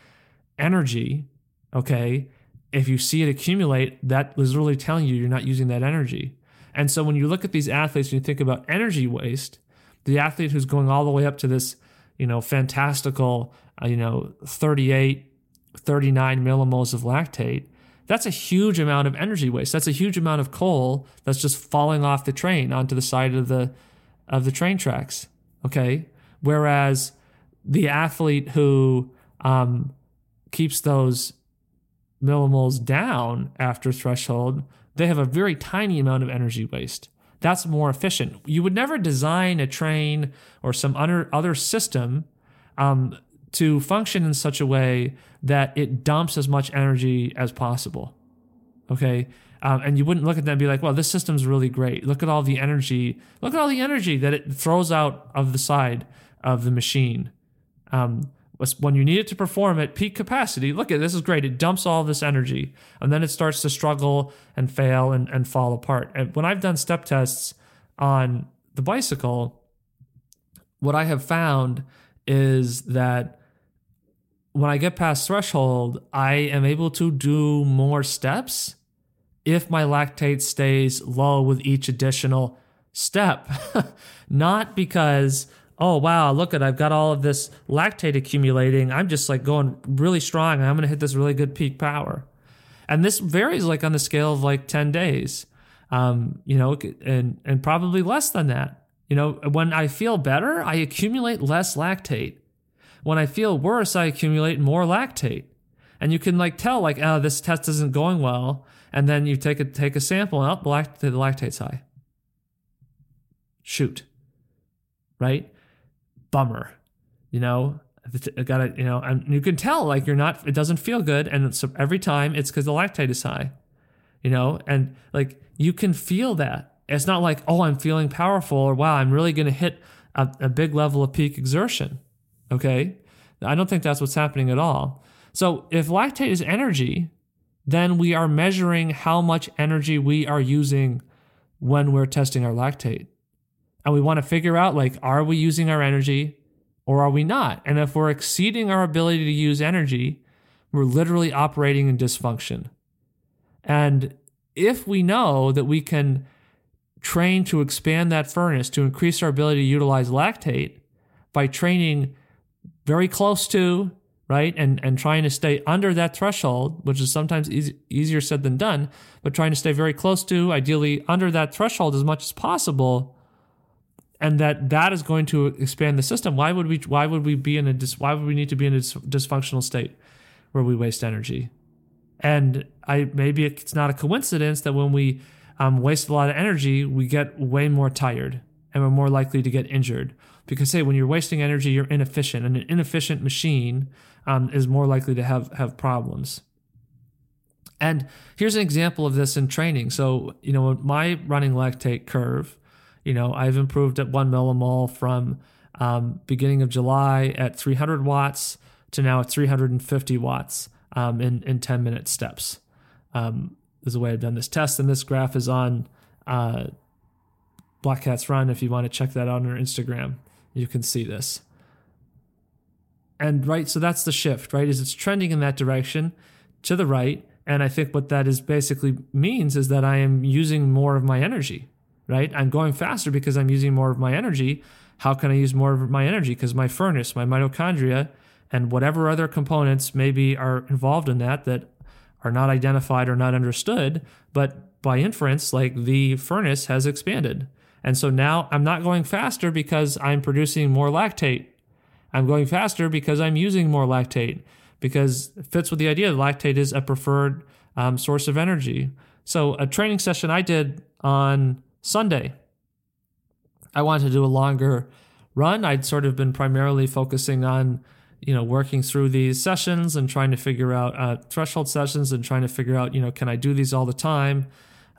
energy, okay, if you see it accumulate, that is literally telling you you're not using that energy. And so when you look at these athletes and you think about energy waste, the athlete who's going all the way up to this, you know, fantastical, uh, you know, thirty-eight, thirty-nine millimoles of lactate, that's a huge amount of energy waste. That's a huge amount of coal that's just falling off the train onto the side of the of the train tracks, okay? Whereas the athlete who um, keeps those millimoles down after threshold, they have a very tiny amount of energy waste. That's more efficient. You would never design a train or some other, other system um, to function in such a way that it dumps as much energy as possible, okay? Um, and you wouldn't look at that and be like, well, this system's really great. Look at all the energy. Look at all the energy that it throws out of the side of the machine. Um, when you need it to perform at peak capacity, look at this is great. It dumps all this energy, and then it starts to struggle and fail and, and fall apart. And when I've done step tests on the bicycle, what I have found is that when I get past threshold, I am able to do more steps if my lactate stays low with each additional step. Not because, oh, wow, look at, I've got all of this lactate accumulating. I'm just like going really strong and I'm going to hit this really good peak power. And this varies like on the scale of like ten days, um, you know, and, and probably less than that. You know, when I feel better, I accumulate less lactate. When I feel worse, I accumulate more lactate. And you can like tell like, oh, this test isn't going well. And then you take a take a sample and oh, the lactate's high. Shoot, right? Bummer, you know. I got to, you know, and you can tell like you're not. It doesn't feel good, and so every time it's because the lactate is high, you know. And like you can feel that. It's not like, oh, I'm feeling powerful, or wow, I'm really going to hit a, a big level of peak exertion. Okay, I don't think that's what's happening at all. So if lactate is energy, then we are measuring how much energy we are using when we're testing our lactate. And we want to figure out, like, are we using our energy or are we not? And if we're exceeding our ability to use energy, we're literally operating in dysfunction. And if we know that we can train to expand that furnace, to increase our ability to utilize lactate by training very close to, right, and and trying to stay under that threshold, which is sometimes easy, easier said than done, but trying to stay very close to, ideally under that threshold as much as possible, and that that is going to expand the system. Why would we? Why would we be in a? Why would we need to be in a dysfunctional state where we waste energy? And I maybe it's not a coincidence that when we um, waste a lot of energy, we get way more tired and we're more likely to get injured. Because, hey, when you're wasting energy, you're inefficient, and an inefficient machine um, is more likely to have, have problems. And here's an example of this in training. So, you know, my running lactate curve, you know, I've improved at one millimole from um, beginning of July at three hundred watts to now at three hundred fifty watts um, in, in ten-minute steps. Um, is the way I've done this test, and this graph is on uh, Black Cat's Run. If you want to check that out on our Instagram, you can see this. And right, so that's the shift, right? Is it's trending in that direction to the right. And I think what that is basically means is that I am using more of my energy, right? I'm going faster because I'm using more of my energy. How can I use more of my energy? Because my furnace, my mitochondria, and whatever other components maybe are involved in that that are not identified or not understood, but by inference, like the furnace has expanded. And so now I'm not going faster because I'm producing more lactate. I'm going faster because I'm using more lactate, because it fits with the idea that lactate is a preferred um, source of energy. So a training session I did on Sunday, I wanted to do a longer run. I'd sort of been primarily focusing on, you know, working through these sessions and trying to figure out uh, threshold sessions and trying to figure out, you know, can I do these all the time?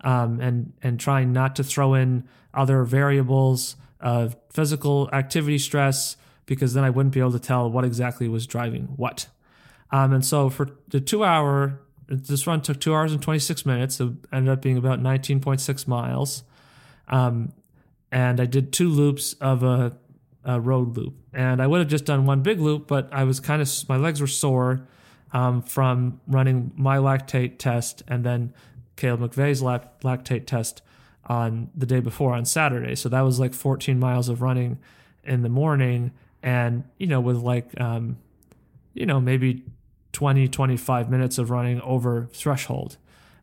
Um, and and trying not to throw in other variables of physical activity stress, because then I wouldn't be able to tell what exactly was driving what. Um, and so for the two hour, this run took two hours and twenty-six minutes. So it ended up being about nineteen point six miles. Um, and I did two loops of a, a road loop. And I would have just done one big loop, but I was kind of, my legs were sore um, from running my lactate test and then Caleb McVeigh's lact- lactate test on the day before on Saturday. So that was like fourteen miles of running in the morning. And, you know, with like, um, you know, maybe twenty, twenty-five minutes of running over threshold.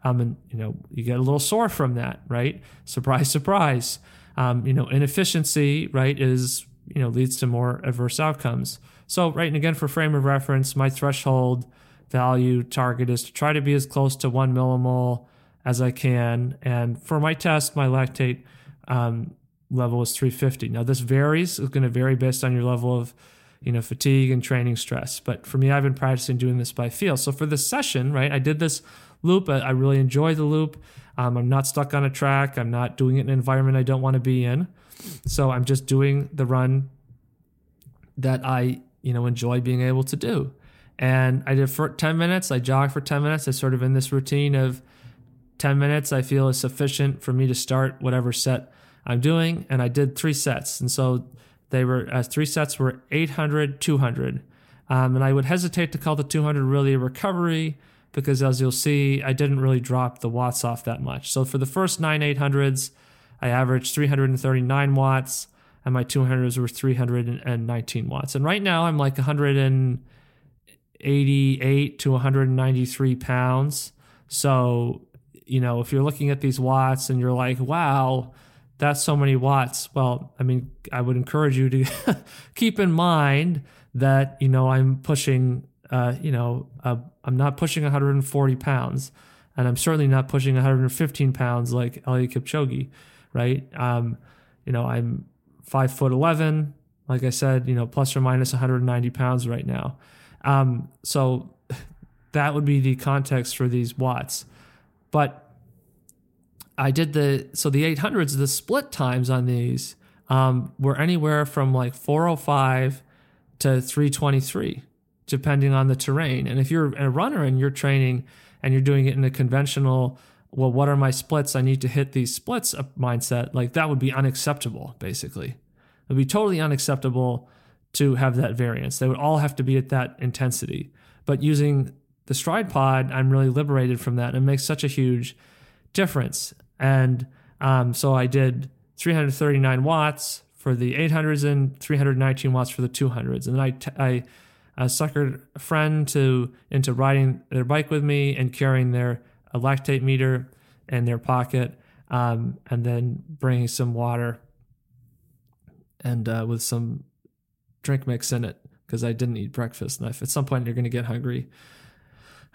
Um, and, you know, you get a little sore from that, right? Surprise, surprise. Um, you know, inefficiency, right, is, you know, leads to more adverse outcomes. So, right, and again, for frame of reference, my threshold value target is to try to be as close to one millimole as I can. And for my test, my lactate um, level is three fifty. Now, this varies. It's going to vary based on your level of, you know, fatigue and training stress. But for me, I've been practicing doing this by feel. So for this session, right, I did this loop. I, I really enjoy the loop. Um, I'm not stuck on a track. I'm not doing it in an environment I don't want to be in. So I'm just doing the run that I, you know, enjoy being able to do. And I did for ten minutes. I jogged for ten minutes. I sort of in this routine of ten minutes I feel is sufficient for me to start whatever set I'm doing. And I did three sets. And so they were, uh, three sets were eight hundred, two hundred. Um, and I would hesitate to call the two hundred really a recovery because, as you'll see, I didn't really drop the watts off that much. So for the first nine eight hundreds, I averaged three thirty-nine watts and my two hundreds were three nineteen watts. And right now I'm like one eighty-eight to one ninety-three pounds. So, you know, if you're looking at these watts and you're like, wow, that's so many watts. Well, I mean, I would encourage you to keep in mind that, you know, I'm pushing, uh, you know, uh, I'm not pushing one forty pounds, and I'm certainly not pushing one fifteen pounds like Eliud Kipchoge, right? Um, you know, I'm five foot eleven, like I said, you know, plus or minus one ninety pounds right now. Um, so that would be the context for these watts. But I did the, so the eight hundreds, the split times on these um, were anywhere from like four oh five to three twenty-three, depending on the terrain. And if you're a runner and you're training and you're doing it in a conventional, well, what are my splits? I need to hit these splits mindset. Like, that would be unacceptable, basically. It would be totally unacceptable to have that variance. They would all have to be at that intensity. But using the Stride Pod, I'm really liberated from that. And it makes such a huge difference. And um, so I did three thirty-nine watts for the eight hundreds and three nineteen watts for the two hundreds. And then I, t- I uh, suckered a friend to into riding their bike with me and carrying their a lactate meter in their pocket, um, and then bringing some water and uh, with some drink mix in it because I didn't eat breakfast. And if at some point you're going to get hungry.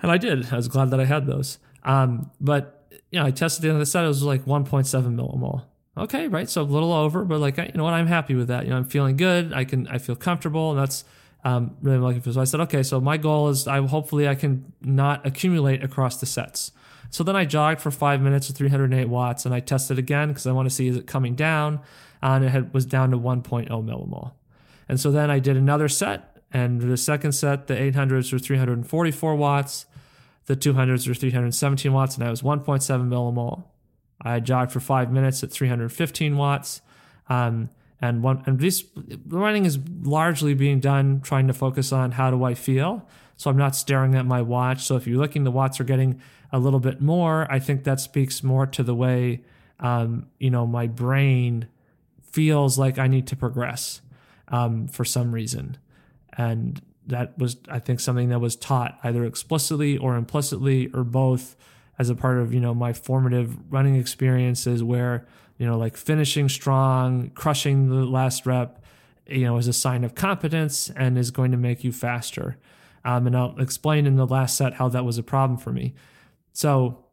And I did. I was glad that I had those. Um, but you know, I tested the end of the set. It was like one point seven millimole. Okay, right? So a little over, but like, you know what? I'm happy with that. You know, I'm feeling good. I can, I feel comfortable, and that's um, really what I'm looking for. So I said, okay, so my goal is I hopefully I can not accumulate across the sets. So then I jogged for five minutes at three oh eight watts, and I tested again because I want to see is it coming down, and it had, was down to one point oh millimole. And so then I did another set, and the second set, the eight hundreds were three forty-four watts. The two hundreds were three seventeen watts, and I was one point seven millimole. I jogged for five minutes at three fifteen watts. Um, and one, and this running is largely being done trying to focus on how do I feel. So I'm not staring at my watch. So if you're looking, the watts are getting a little bit more. I think that speaks more to the way, um, you know, my brain feels like I need to progress um, for some reason. And that was, I think, something that was taught either explicitly or implicitly or both as a part of, you know, my formative running experiences where, you know, like finishing strong, crushing the last rep, you know, is a sign of competence and is going to make you faster. Um, and I'll explain in the last set how that was a problem for me. So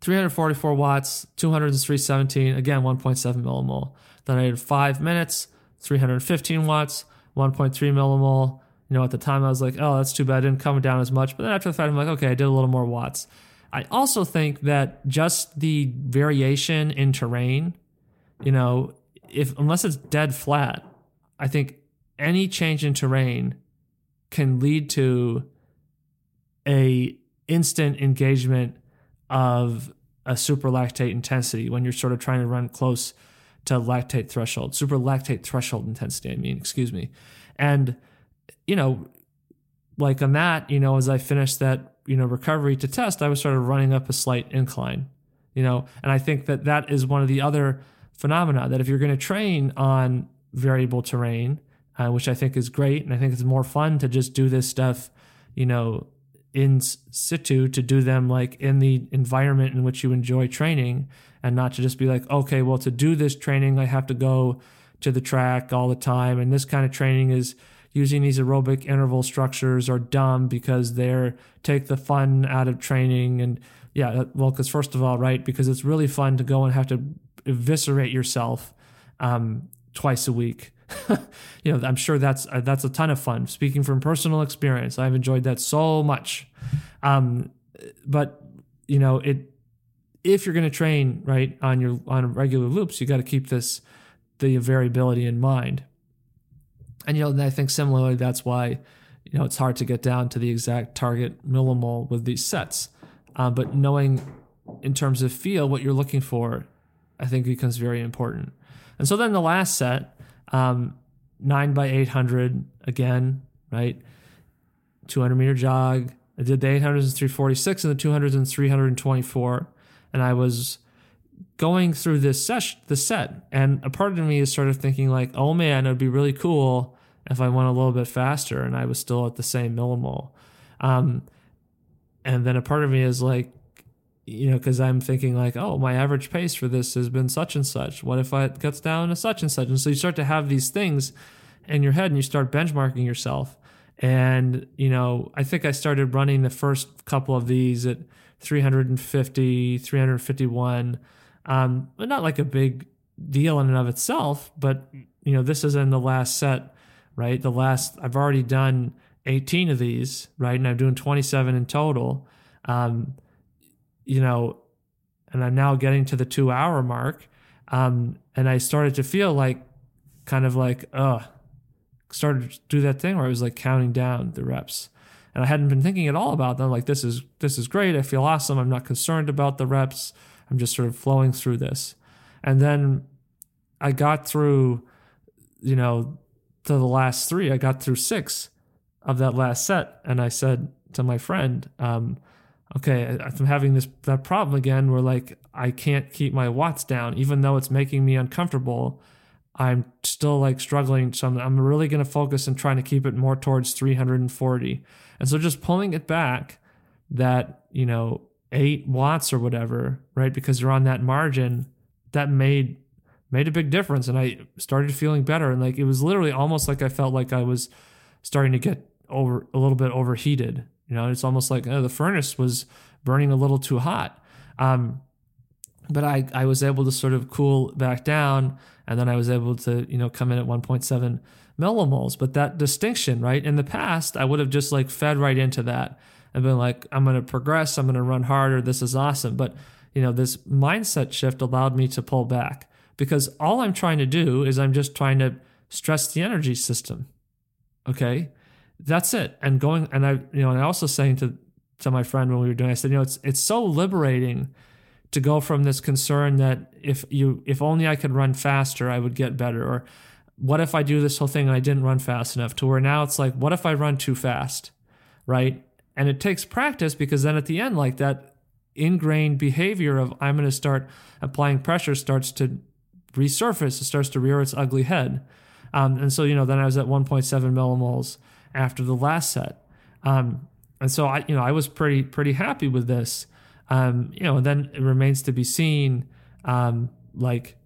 three forty-four watts, two hundreds, three seventeen, again, one point seven millimole. Then I had five minutes, three fifteen watts, one point three millimole. You know, at the time I was like, oh, that's too bad. I didn't come down as much. But then after the fact, I'm like, okay, I did a little more watts. I also think that just the variation in terrain, you know, if unless it's dead flat, I think any change in terrain can lead to a instant engagement of a super lactate intensity when you're sort of trying to run close to lactate threshold, super lactate threshold intensity, I mean, excuse me. And, you know, like on that, you know, as I finished that, you know, recovery to test, I was sort of running up a slight incline, you know, and I think that that is one of the other phenomena that if you're going to train on variable terrain, uh, which I think is great. And I think it's more fun to just do this stuff, you know, in situ, to do them like in the environment in which you enjoy training, and not to just be like, okay, well, to do this training, I have to go to the track all the time. And this kind of training is using these aerobic interval structures are dumb because they're take the fun out of training. And yeah, well, because first of all, right, because it's really fun to go and have to eviscerate yourself um, twice a week. You know, I'm sure that's uh, that's a ton of fun. Speaking from personal experience, I've enjoyed that so much. Um, but you know, it if you're going to train right on your on regular loops, you got to keep this the variability in mind. And you know, and I think similarly, that's why you know it's hard to get down to the exact target millimole with these sets. Uh, but knowing in terms of feel what you're looking for, I think becomes very important. And so then the last set. Um, nine by eight hundred again, right? two hundred meter jog. I did the eight hundreds and three forty-six and the two hundreds and three twenty-four. And I was going through this session, the set. And a part of me is sort of thinking like, oh man, it would be really cool if I went a little bit faster and I was still at the same millimole. Um, and then a part of me is like, you know, because I'm thinking like, oh, my average pace for this has been such and such. What if it cuts down to such and such? And so you start to have these things in your head and you start benchmarking yourself. And, you know, I think I started running the first couple of these at three fifty, three fifty-one. Um, but not like a big deal in and of itself, but, you know, this is in the last set, right? The last, I've already done eighteen of these, right? And I'm doing twenty-seven in total. Um, you know, and I'm now getting to the two hour mark. Um, and I started to feel like, kind of like, uh, started to do that thing where I was like counting down the reps, and I hadn't been thinking at all about them. Like, this is, this is great. I feel awesome. I'm not concerned about the reps. I'm just sort of flowing through this. And then I got through, you know, to the last three, I got through six of that last set. And I said to my friend, um, okay, I'm having this that problem again where like I can't keep my watts down, even though it's making me uncomfortable. I'm still like struggling. So I'm, I'm really going to focus on trying to keep it more towards three forty. And so just pulling it back that, you know, eight watts or whatever, right? Because you're on that margin, that made made a big difference. And I started feeling better. And like, it was literally almost like I felt like I was starting to get over a little bit overheated. You know, it's almost like oh, the furnace was burning a little too hot. Um, but I, I was able to sort of cool back down, and then I was able to, you know, come in at one point seven millimoles. But that distinction, right? In the past, I would have just like fed right into that and been like, I'm going to progress. I'm going to run harder. This is awesome. But, you know, this mindset shift allowed me to pull back, because all I'm trying to do is I'm just trying to stress the energy system. Okay. That's it. And going, and I, you know, and I also saying to, to my friend when we were doing, I said, you know, it's, it's so liberating to go from this concern that if you, if only I could run faster, I would get better. Or what if I do this whole thing and I didn't run fast enough, to where now it's like, what if I run too fast? Right. And it takes practice, because then at the end, like that ingrained behavior of I'm going to start applying pressure starts to resurface. It starts to rear its ugly head. Um, and so, you know, then I was at one point seven millimoles after the last set. Um, and so I, you know, I was pretty, pretty happy with this. Um, you know, then it remains to be seen, um, like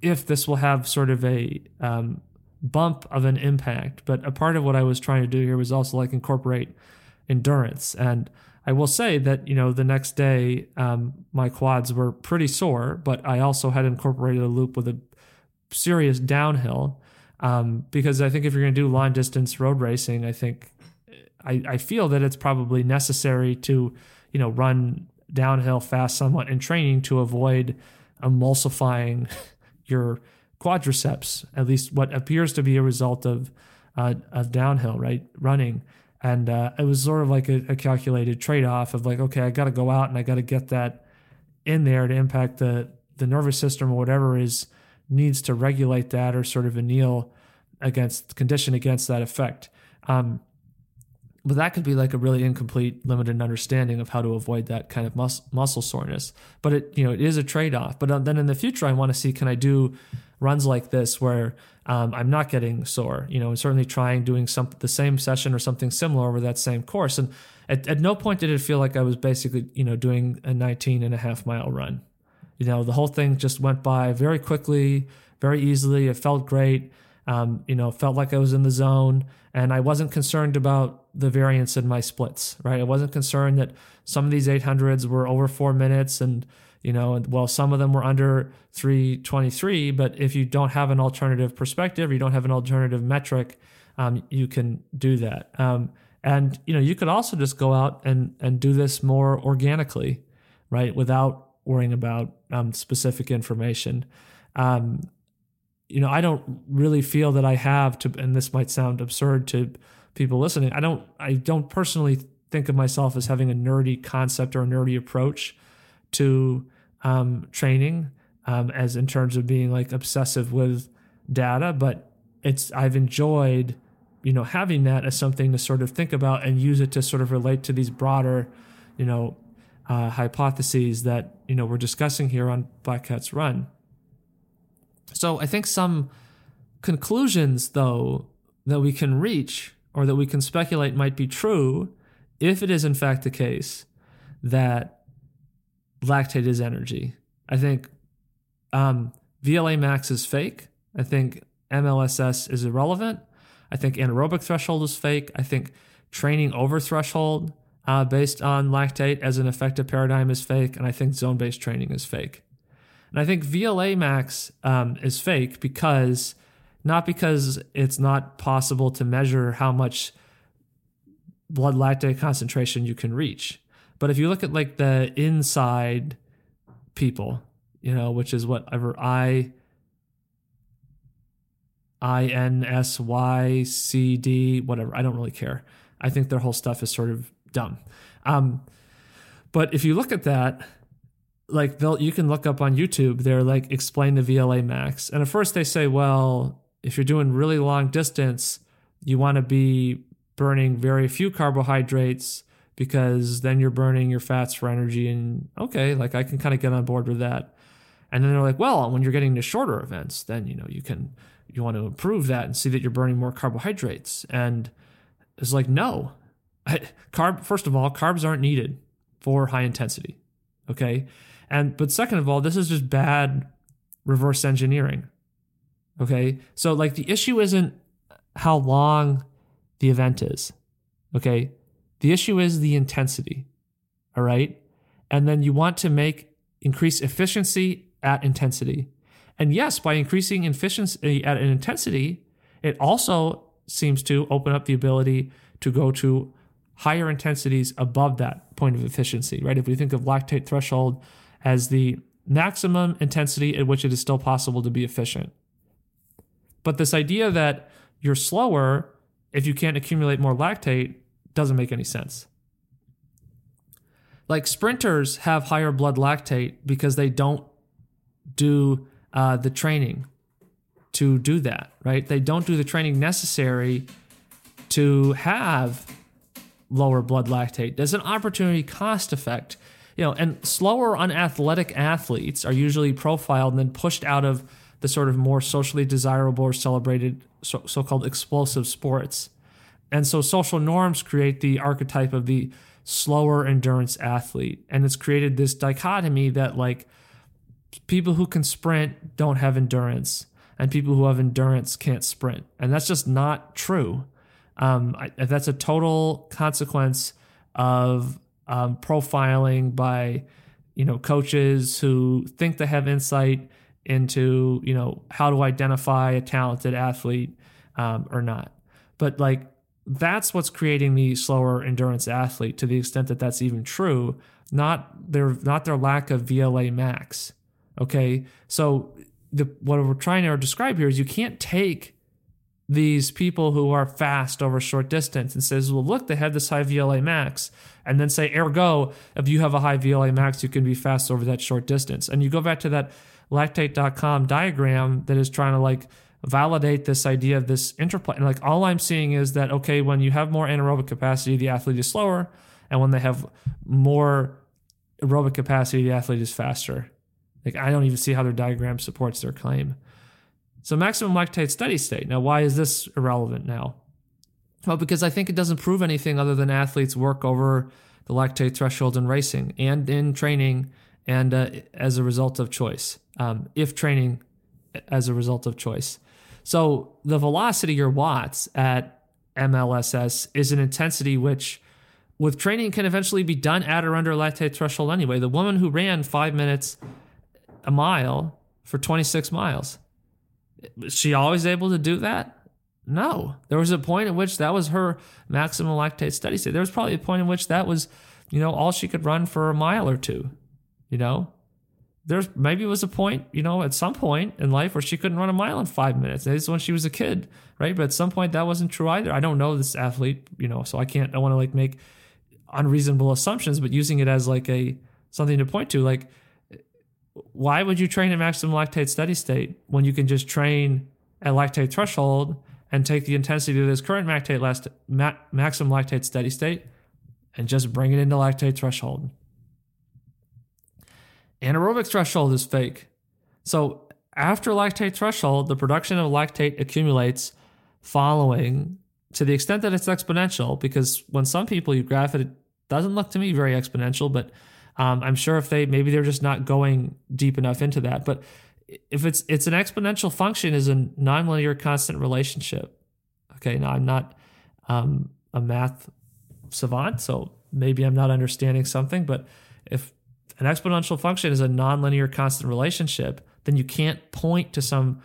if this will have sort of a, um, bump of an impact. But a part of what I was trying to do here was also like incorporate endurance. And I will say that, you know, the next day, um, my quads were pretty sore, but I also had incorporated a loop with a serious downhill. Um, because I think if you're going to do long distance road racing, I think I, I feel that it's probably necessary to, you know, run downhill fast somewhat in training to avoid emulsifying your quadriceps, at least what appears to be a result of, uh, of downhill, right? Running. And, uh, it was sort of like a, a calculated trade-off of like, okay, I got to go out and I got to get that in there to impact the the nervous system or whatever is needs to regulate that or sort of anneal against condition against that effect. Um, but that could be like a really incomplete, limited understanding of how to avoid that kind of mus- muscle soreness. But it, you know, it is a trade-off. But then in the future, I want to see, can I do runs like this where um, I'm not getting sore, you know, and certainly trying doing some, the same session or something similar over that same course. And at, at no point did it feel like I was basically, you know, doing a nineteen and a half mile run. You know, the whole thing just went by very quickly, very easily. It felt great. Um, you know, felt like I was in the zone, and I wasn't concerned about the variance in my splits, right? I wasn't concerned that some of these eight hundreds were over four minutes and, you know, well, some of them were under three twenty-three, but if you don't have an alternative perspective, you don't have an alternative metric, um, you can do that. Um, and, you know, you could also just go out and, and do this more organically, right? Without worrying about um, specific information. Um, you know, I don't really feel that I have to, and this might sound absurd to people listening. I don't, I don't personally think of myself as having a nerdy concept or a nerdy approach to um, training, um, as in terms of being like obsessive with data, but it's, I've enjoyed, you know, having that as something to sort of think about and use it to sort of relate to these broader, you know, uh, hypotheses that, you know, we're discussing here on Black Cat's Run. So I think some conclusions, though, that we can reach or that we can speculate might be true if it is in fact the case that lactate is energy. I think um, V L A max is fake. I think M L S S is irrelevant. I think anaerobic threshold is fake. I think training over threshold uh, based on lactate as an effective paradigm is fake. And I think zone-based training is fake. And I think V L A max um, is fake because, not because it's not possible to measure how much blood lactate concentration you can reach. But if you look at like the inside people, you know, which is whatever I, I N S Y C D, whatever, I don't really care. I think their whole stuff is sort of dumb. Um, but if you look at that, like they'll, you can look up on YouTube, they're like, explain the V L A max. And at first they say, well, if you're doing really long distance, you want to be burning very few carbohydrates because then you're burning your fats for energy. And okay, like I can kind of get on board with that. And then they're like, well, when you're getting to shorter events, then, you know, you can, you want to improve that and see that you're burning more carbohydrates. And it's like, no, I, carb, first of all, carbs aren't needed for high intensity. Okay. And, but second of all, this is just bad reverse engineering. Okay. So like the issue isn't how long the event is. Okay. The issue is the intensity. All right. And then you want to make increase efficiency at intensity. And yes, by increasing efficiency at an intensity, it also seems to open up the ability to go to higher intensities above that point of efficiency, right? If we think of lactate threshold as the maximum intensity at which it is still possible to be efficient. But this idea that you're slower if you can't accumulate more lactate doesn't make any sense. Like sprinters have higher blood lactate because they don't do uh, the training to do that, right? They don't do the training necessary to have lower blood lactate. There's an opportunity cost effect, you know, and slower unathletic athletes are usually profiled and then pushed out of the sort of more socially desirable or celebrated so- so-called explosive sports. And so social norms create the archetype of the slower endurance athlete. And it's created this dichotomy that like people who can sprint don't have endurance and people who have endurance can't sprint. And that's just not true. Um, I, that's a total consequence of um, profiling by, you know, coaches who think they have insight into, you know, how to identify a talented athlete um, or not. But like, that's what's creating the slower endurance athlete to the extent that that's even true, not their, not their lack of V L A max. Okay. So the, what we're trying to describe here is you can't take these people who are fast over short distance and says, well, look, they have this high V L A max, and then say, ergo, if you have a high V L A max, you can be fast over that short distance. And you go back to that lactate dot com diagram that is trying to like validate this idea of this interplay. And like, all I'm seeing is that, okay, when you have more anaerobic capacity, the athlete is slower. And when they have more aerobic capacity, the athlete is faster. Like, I don't even see how their diagram supports their claim. So maximum lactate steady state. Now, why is this irrelevant now? Well, because I think it doesn't prove anything other than athletes work over the lactate threshold in racing and in training and uh, as a result of choice, um, if training as a result of choice. So the velocity or watts at M L S S is an intensity which with training can eventually be done at or under lactate threshold anyway. The woman who ran five minutes a mile for twenty-six miles, was she always able to do that? No. There was a point at which that was her maximum lactate steady state. There was probably a point in which that was, you know, all she could run for a mile or two, you know? There's maybe it was a point, you know, at some point in life where she couldn't run a mile in five minutes. This is when she was a kid, right? But at some point that wasn't true either. I don't know this athlete, you know, so I can't, I want to like make unreasonable assumptions, but using it as like a something to point to, like, why would you train at maximum lactate steady state when you can just train at lactate threshold and take the intensity of this current lactate last ma- maximum lactate steady state and just bring it into lactate threshold? Anaerobic threshold is fake. So after lactate threshold, the production of lactate accumulates following to the extent that it's exponential, because when some people you graph it, it doesn't look to me very exponential, but um, I'm sure if they, maybe they're just not going deep enough into that. But if it's it's an exponential function is a nonlinear constant relationship. Okay, now I'm not um, a math savant, so maybe I'm not understanding something, but if an exponential function is a nonlinear constant relationship, then you can't point to some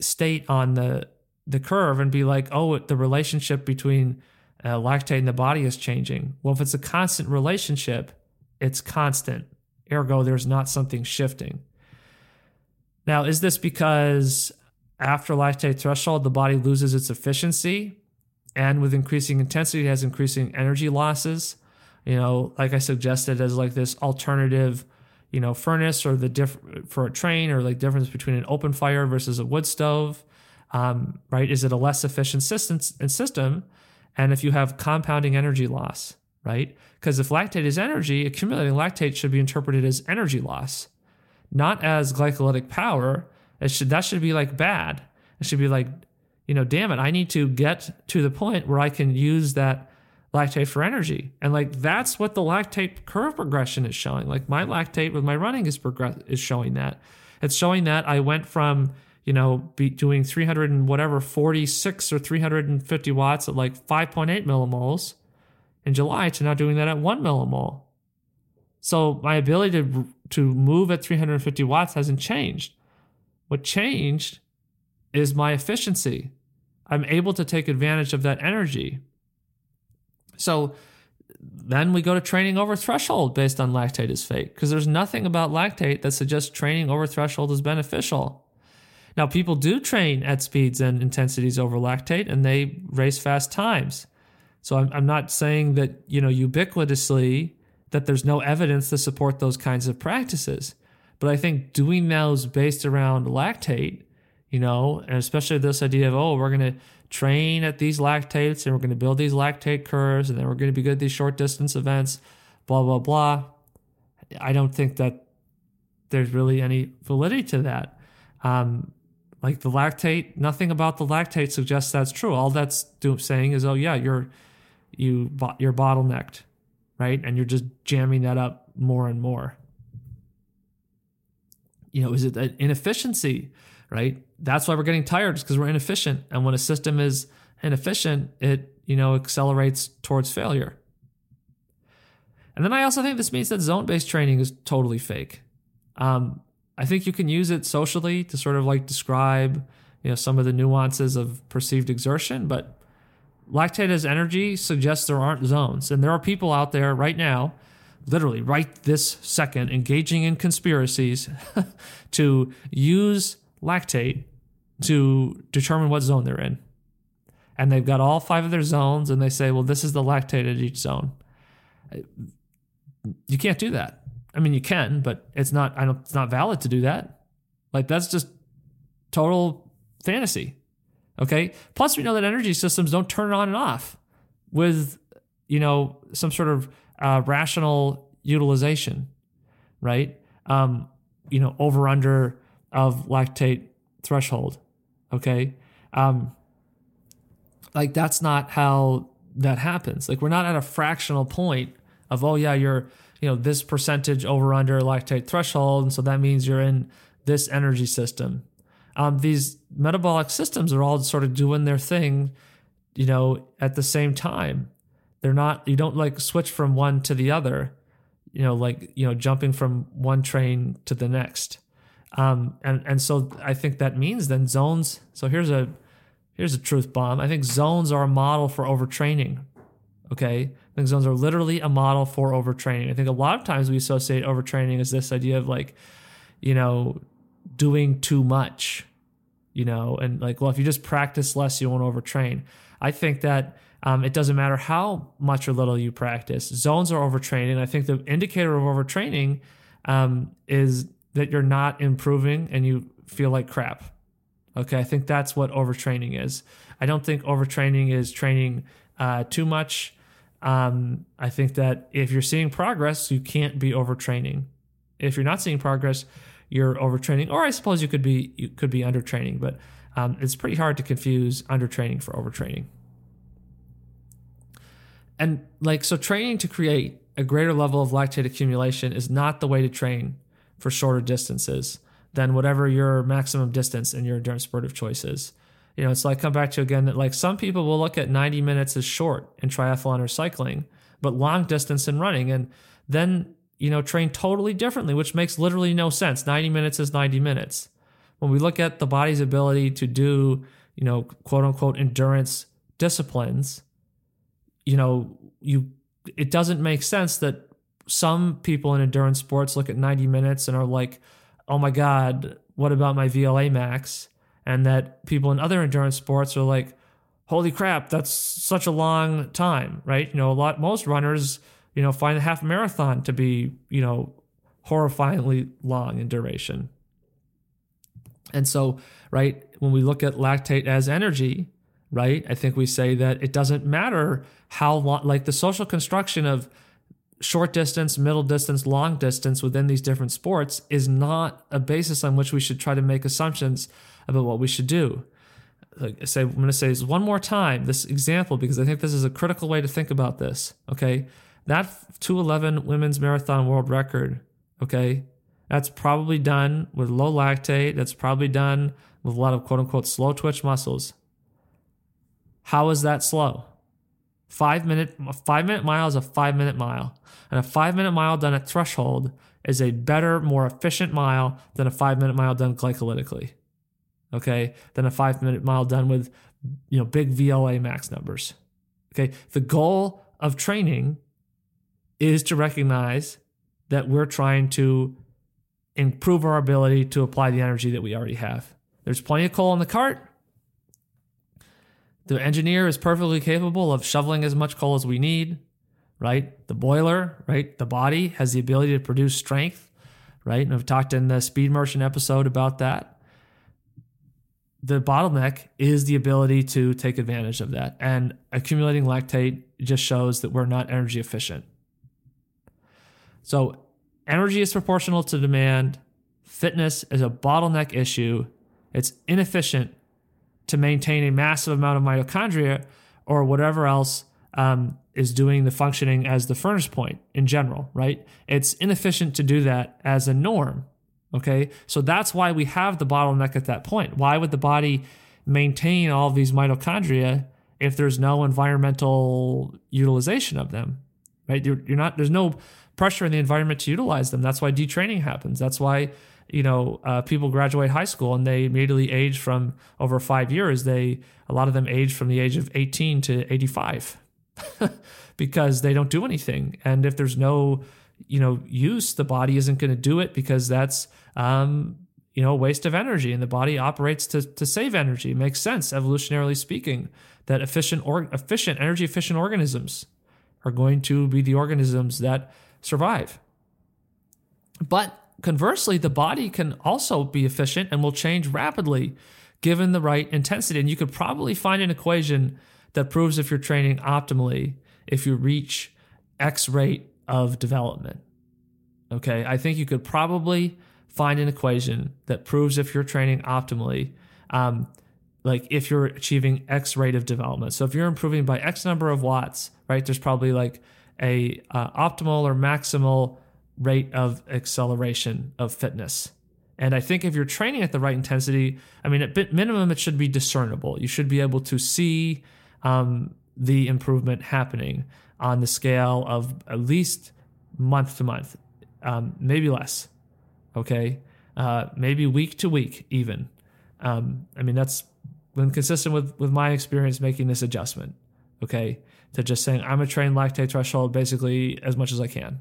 state on the the curve and be like, oh, the relationship between uh, lactate and the body is changing. Well, if it's a constant relationship, it's constant. Ergo, there's not something shifting. Now, is this because after lactate threshold, the body loses its efficiency and with increasing intensity, it has increasing energy losses? You know, like I suggested as like this alternative, you know, furnace or the diff for a train or like difference between an open fire versus a wood stove, um, right? Is it a less efficient system? And if you have compounding energy loss, right? Because if lactate is energy, accumulating lactate should be interpreted as energy loss, not as glycolytic power. It should, that should be like bad. It should be like, you know, damn it, I need to get to the point where I can use that lactate for energy. And like, that's what the lactate curve progression is showing. Like my lactate with my running is progress is showing that. It's showing that I went from, you know, be doing three hundred and whatever, forty-six or three hundred fifty watts at like five point eight millimoles in July to now doing that at one millimole. So my ability to, to move at three hundred fifty watts hasn't changed. What changed is my efficiency. I'm able to take advantage of that energy. So then we go to training over threshold based on lactate is fake, because there's nothing about lactate that suggests training over threshold is beneficial. Now, people do train at speeds and intensities over lactate, and they race fast times. So I'm, I'm not saying that, you know, ubiquitously that there's no evidence to support those kinds of practices. But I think doing those based around lactate, you know, and especially this idea of, oh, we're going to train at these lactates and we're going to build these lactate curves and then we're going to be good at these short distance events, blah, blah, blah. I don't think that there's really any validity to that. Um, like the lactate, nothing about the lactate suggests that's true. All that's do, saying is, oh yeah, you're, you, you're bottlenecked, right? And you're just jamming that up more and more. You know, is it an inefficiency, right? That's why we're getting tired, because we're inefficient. And when a system is inefficient, it, you know, accelerates towards failure. And then I also think this means that zone-based training is totally fake. Um, I think you can use it socially to sort of like describe, you know, some of the nuances of perceived exertion, but lactate as energy suggests there aren't zones. And there are people out there right now, literally right this second, engaging in conspiracies to use lactate to determine what zone they're in. and they've got all five of their zones, and they say, well, this is the lactate at each zone. You can't do that. I mean, you can, but it's not, I don't, it's not valid to do that. Like, that's just total fantasy. Okay. Plus, we know that energy systems don't turn on and off with, you know, some sort of uh, rational utilization, right? Um, you know, over under of lactate threshold. Okay. Um, like, that's not how that happens. Like, we're not at a fractional point of, oh yeah, you're, you know, this percentage over under lactate threshold. And so that means you're in this energy system. Um, these metabolic systems are all sort of doing their thing, you know, at the same time. They're not, you don't like switch from one to the other, you know, like, you know, jumping from one train to the next. Um, and, and so I think that means then zones. So here's a, here's a truth bomb. I think zones are a model for overtraining. Okay. I think zones are literally a model for overtraining. I think a lot of times we associate overtraining as this idea of, like, you know, doing too much, you know, and like, well, if you just practice less, you won't overtrain. I think that um, it doesn't matter how much or little you practice. Zones are overtraining. I think the indicator of overtraining um, is that you're not improving and you feel like crap. Okay. I think that's what overtraining is. I don't think overtraining is training uh, too much. Um, I think that if you're seeing progress, you can't be overtraining. If you're not seeing progress, you're overtraining, or I suppose you could be, you could be undertraining, but um, it's pretty hard to confuse undertraining for overtraining. And like, so training to create a greater level of lactate accumulation is not the way to train for shorter distances than whatever your maximum distance in your endurance sport of choice is. You know, it's like, come back to again that, like, some people will look at ninety minutes as short in triathlon or cycling, but long distance in running, and then, you know, train totally differently, which makes literally no sense. ninety minutes is ninety minutes. When we look at the body's ability to do, you know, quote unquote endurance disciplines, you know, you, it doesn't make sense that some people in endurance sports look at ninety minutes and are like, oh my God, what about my V O two max? And that people in other endurance sports are like, holy crap, that's such a long time, right? You know, a lot, most runners, you know, find a half marathon to be, you know, horrifyingly long in duration. And so, right, when we look at lactate as energy, right, I think we say that it doesn't matter how long, like the social construction of short distance, middle distance, long distance within these different sports is not a basis on which we should try to make assumptions about what we should do. Like I say, I'm going to say this one more time, this example, because I think this is a critical way to think about this, okay? That two eleven women's marathon world record, okay, that's probably done with low lactate. That's probably done with a lot of quote-unquote slow twitch muscles. How is that slow? Five-minute five-minute mile is a five-minute mile, and a five-minute mile done at threshold is a better, more efficient mile than a five-minute mile done glycolytically, okay, than a five-minute mile done with, you know, big V O two max numbers, okay? The goal of training is to recognize that we're trying to improve our ability to apply the energy that we already have. There's plenty of coal in the cart. The engineer is perfectly capable of shoveling as much coal as we need, right? The boiler, right? The body has the ability to produce strength, right? And I've talked in the Speed Merchant episode about that. The bottleneck is the ability to take advantage of that. And accumulating lactate just shows that we're not energy efficient. So energy is proportional to demand. Fitness is a bottleneck issue. It's inefficient to maintain a massive amount of mitochondria or whatever else um, is doing the functioning as the furnace point in general, right? It's inefficient to do that as a norm, okay? So that's why we have the bottleneck at that point. Why would the body maintain all these mitochondria if there's no environmental utilization of them, right? You're, you're not, there's no pressure in the environment to utilize them. That's why detraining happens. That's why, you know, uh, people graduate high school and they immediately age from over five years. They, a lot of them age from the age of eighteen to eighty-five because they don't do anything. And if there's no, you know, use, the body isn't going to do it because that's, um, you know, waste of energy, and the body operates to to save energy. It makes sense, evolutionarily speaking, that efficient or efficient energy efficient organisms are going to be the organisms that survive. But conversely, the body can also be efficient and will change rapidly given the right intensity. And you could probably find an equation that proves if you're training optimally, if you reach X rate of development. Okay, I think you could probably find an equation that proves if you're training optimally, um, like if you're achieving X rate of development. So if you're improving by X number of watts, right, there's probably like a uh, optimal or maximal rate of acceleration of fitness. And I think if you're training at the right intensity, I mean, at minimum, it should be discernible. You should be able to see um, the improvement happening on the scale of at least month to month, um, maybe less, okay? Uh, maybe week to week even. Um, I mean, that's been consistent with, with my experience making this adjustment, okay? To just saying, I'm going to train lactate threshold basically as much as I can,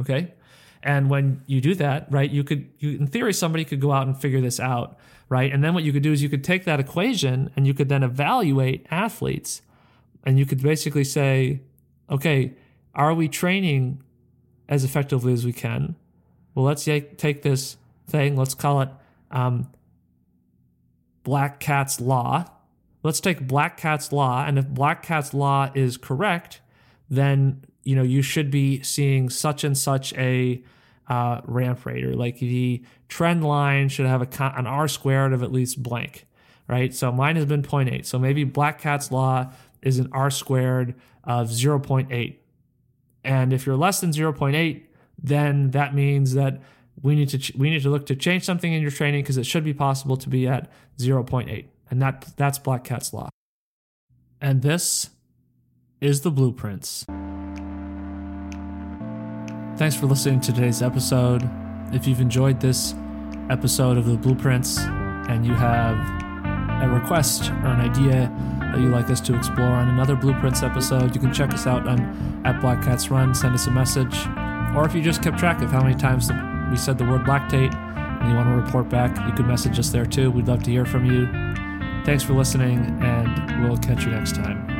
okay? And when you do that, right, you could, you, in theory, somebody could go out and figure this out, right? And then what you could do is you could take that equation and you could then evaluate athletes, and you could basically say, okay, are we training as effectively as we can? Well, let's take this thing, let's call it um, Black Cat's Law. Let's take Black Cat's Law, and if Black Cat's Law is correct, then, you know, you should be seeing such and such a uh, ramp rate, or like the trend line should have a, an R squared of at least blank, right? So mine has been zero point eight. So maybe Black Cat's Law is an R squared of zero point eight. And if you're less than zero point eight, then that means that we need to ch- we need to look to change something in your training, because it should be possible to be at zero point eight. And that that's Black Cat's Law. And this is The Blue Prints. Thanks for listening to today's episode. If you've enjoyed this episode of The Blue Prints and you have a request or an idea that you'd like us to explore on another Blue Prints episode, you can check us out on at Black Cats Run, send us a message. Or if you just kept track of how many times we said the word lactate and you want to report back, you can message us there too. We'd love to hear from you. Thanks for listening, and we'll catch you next time.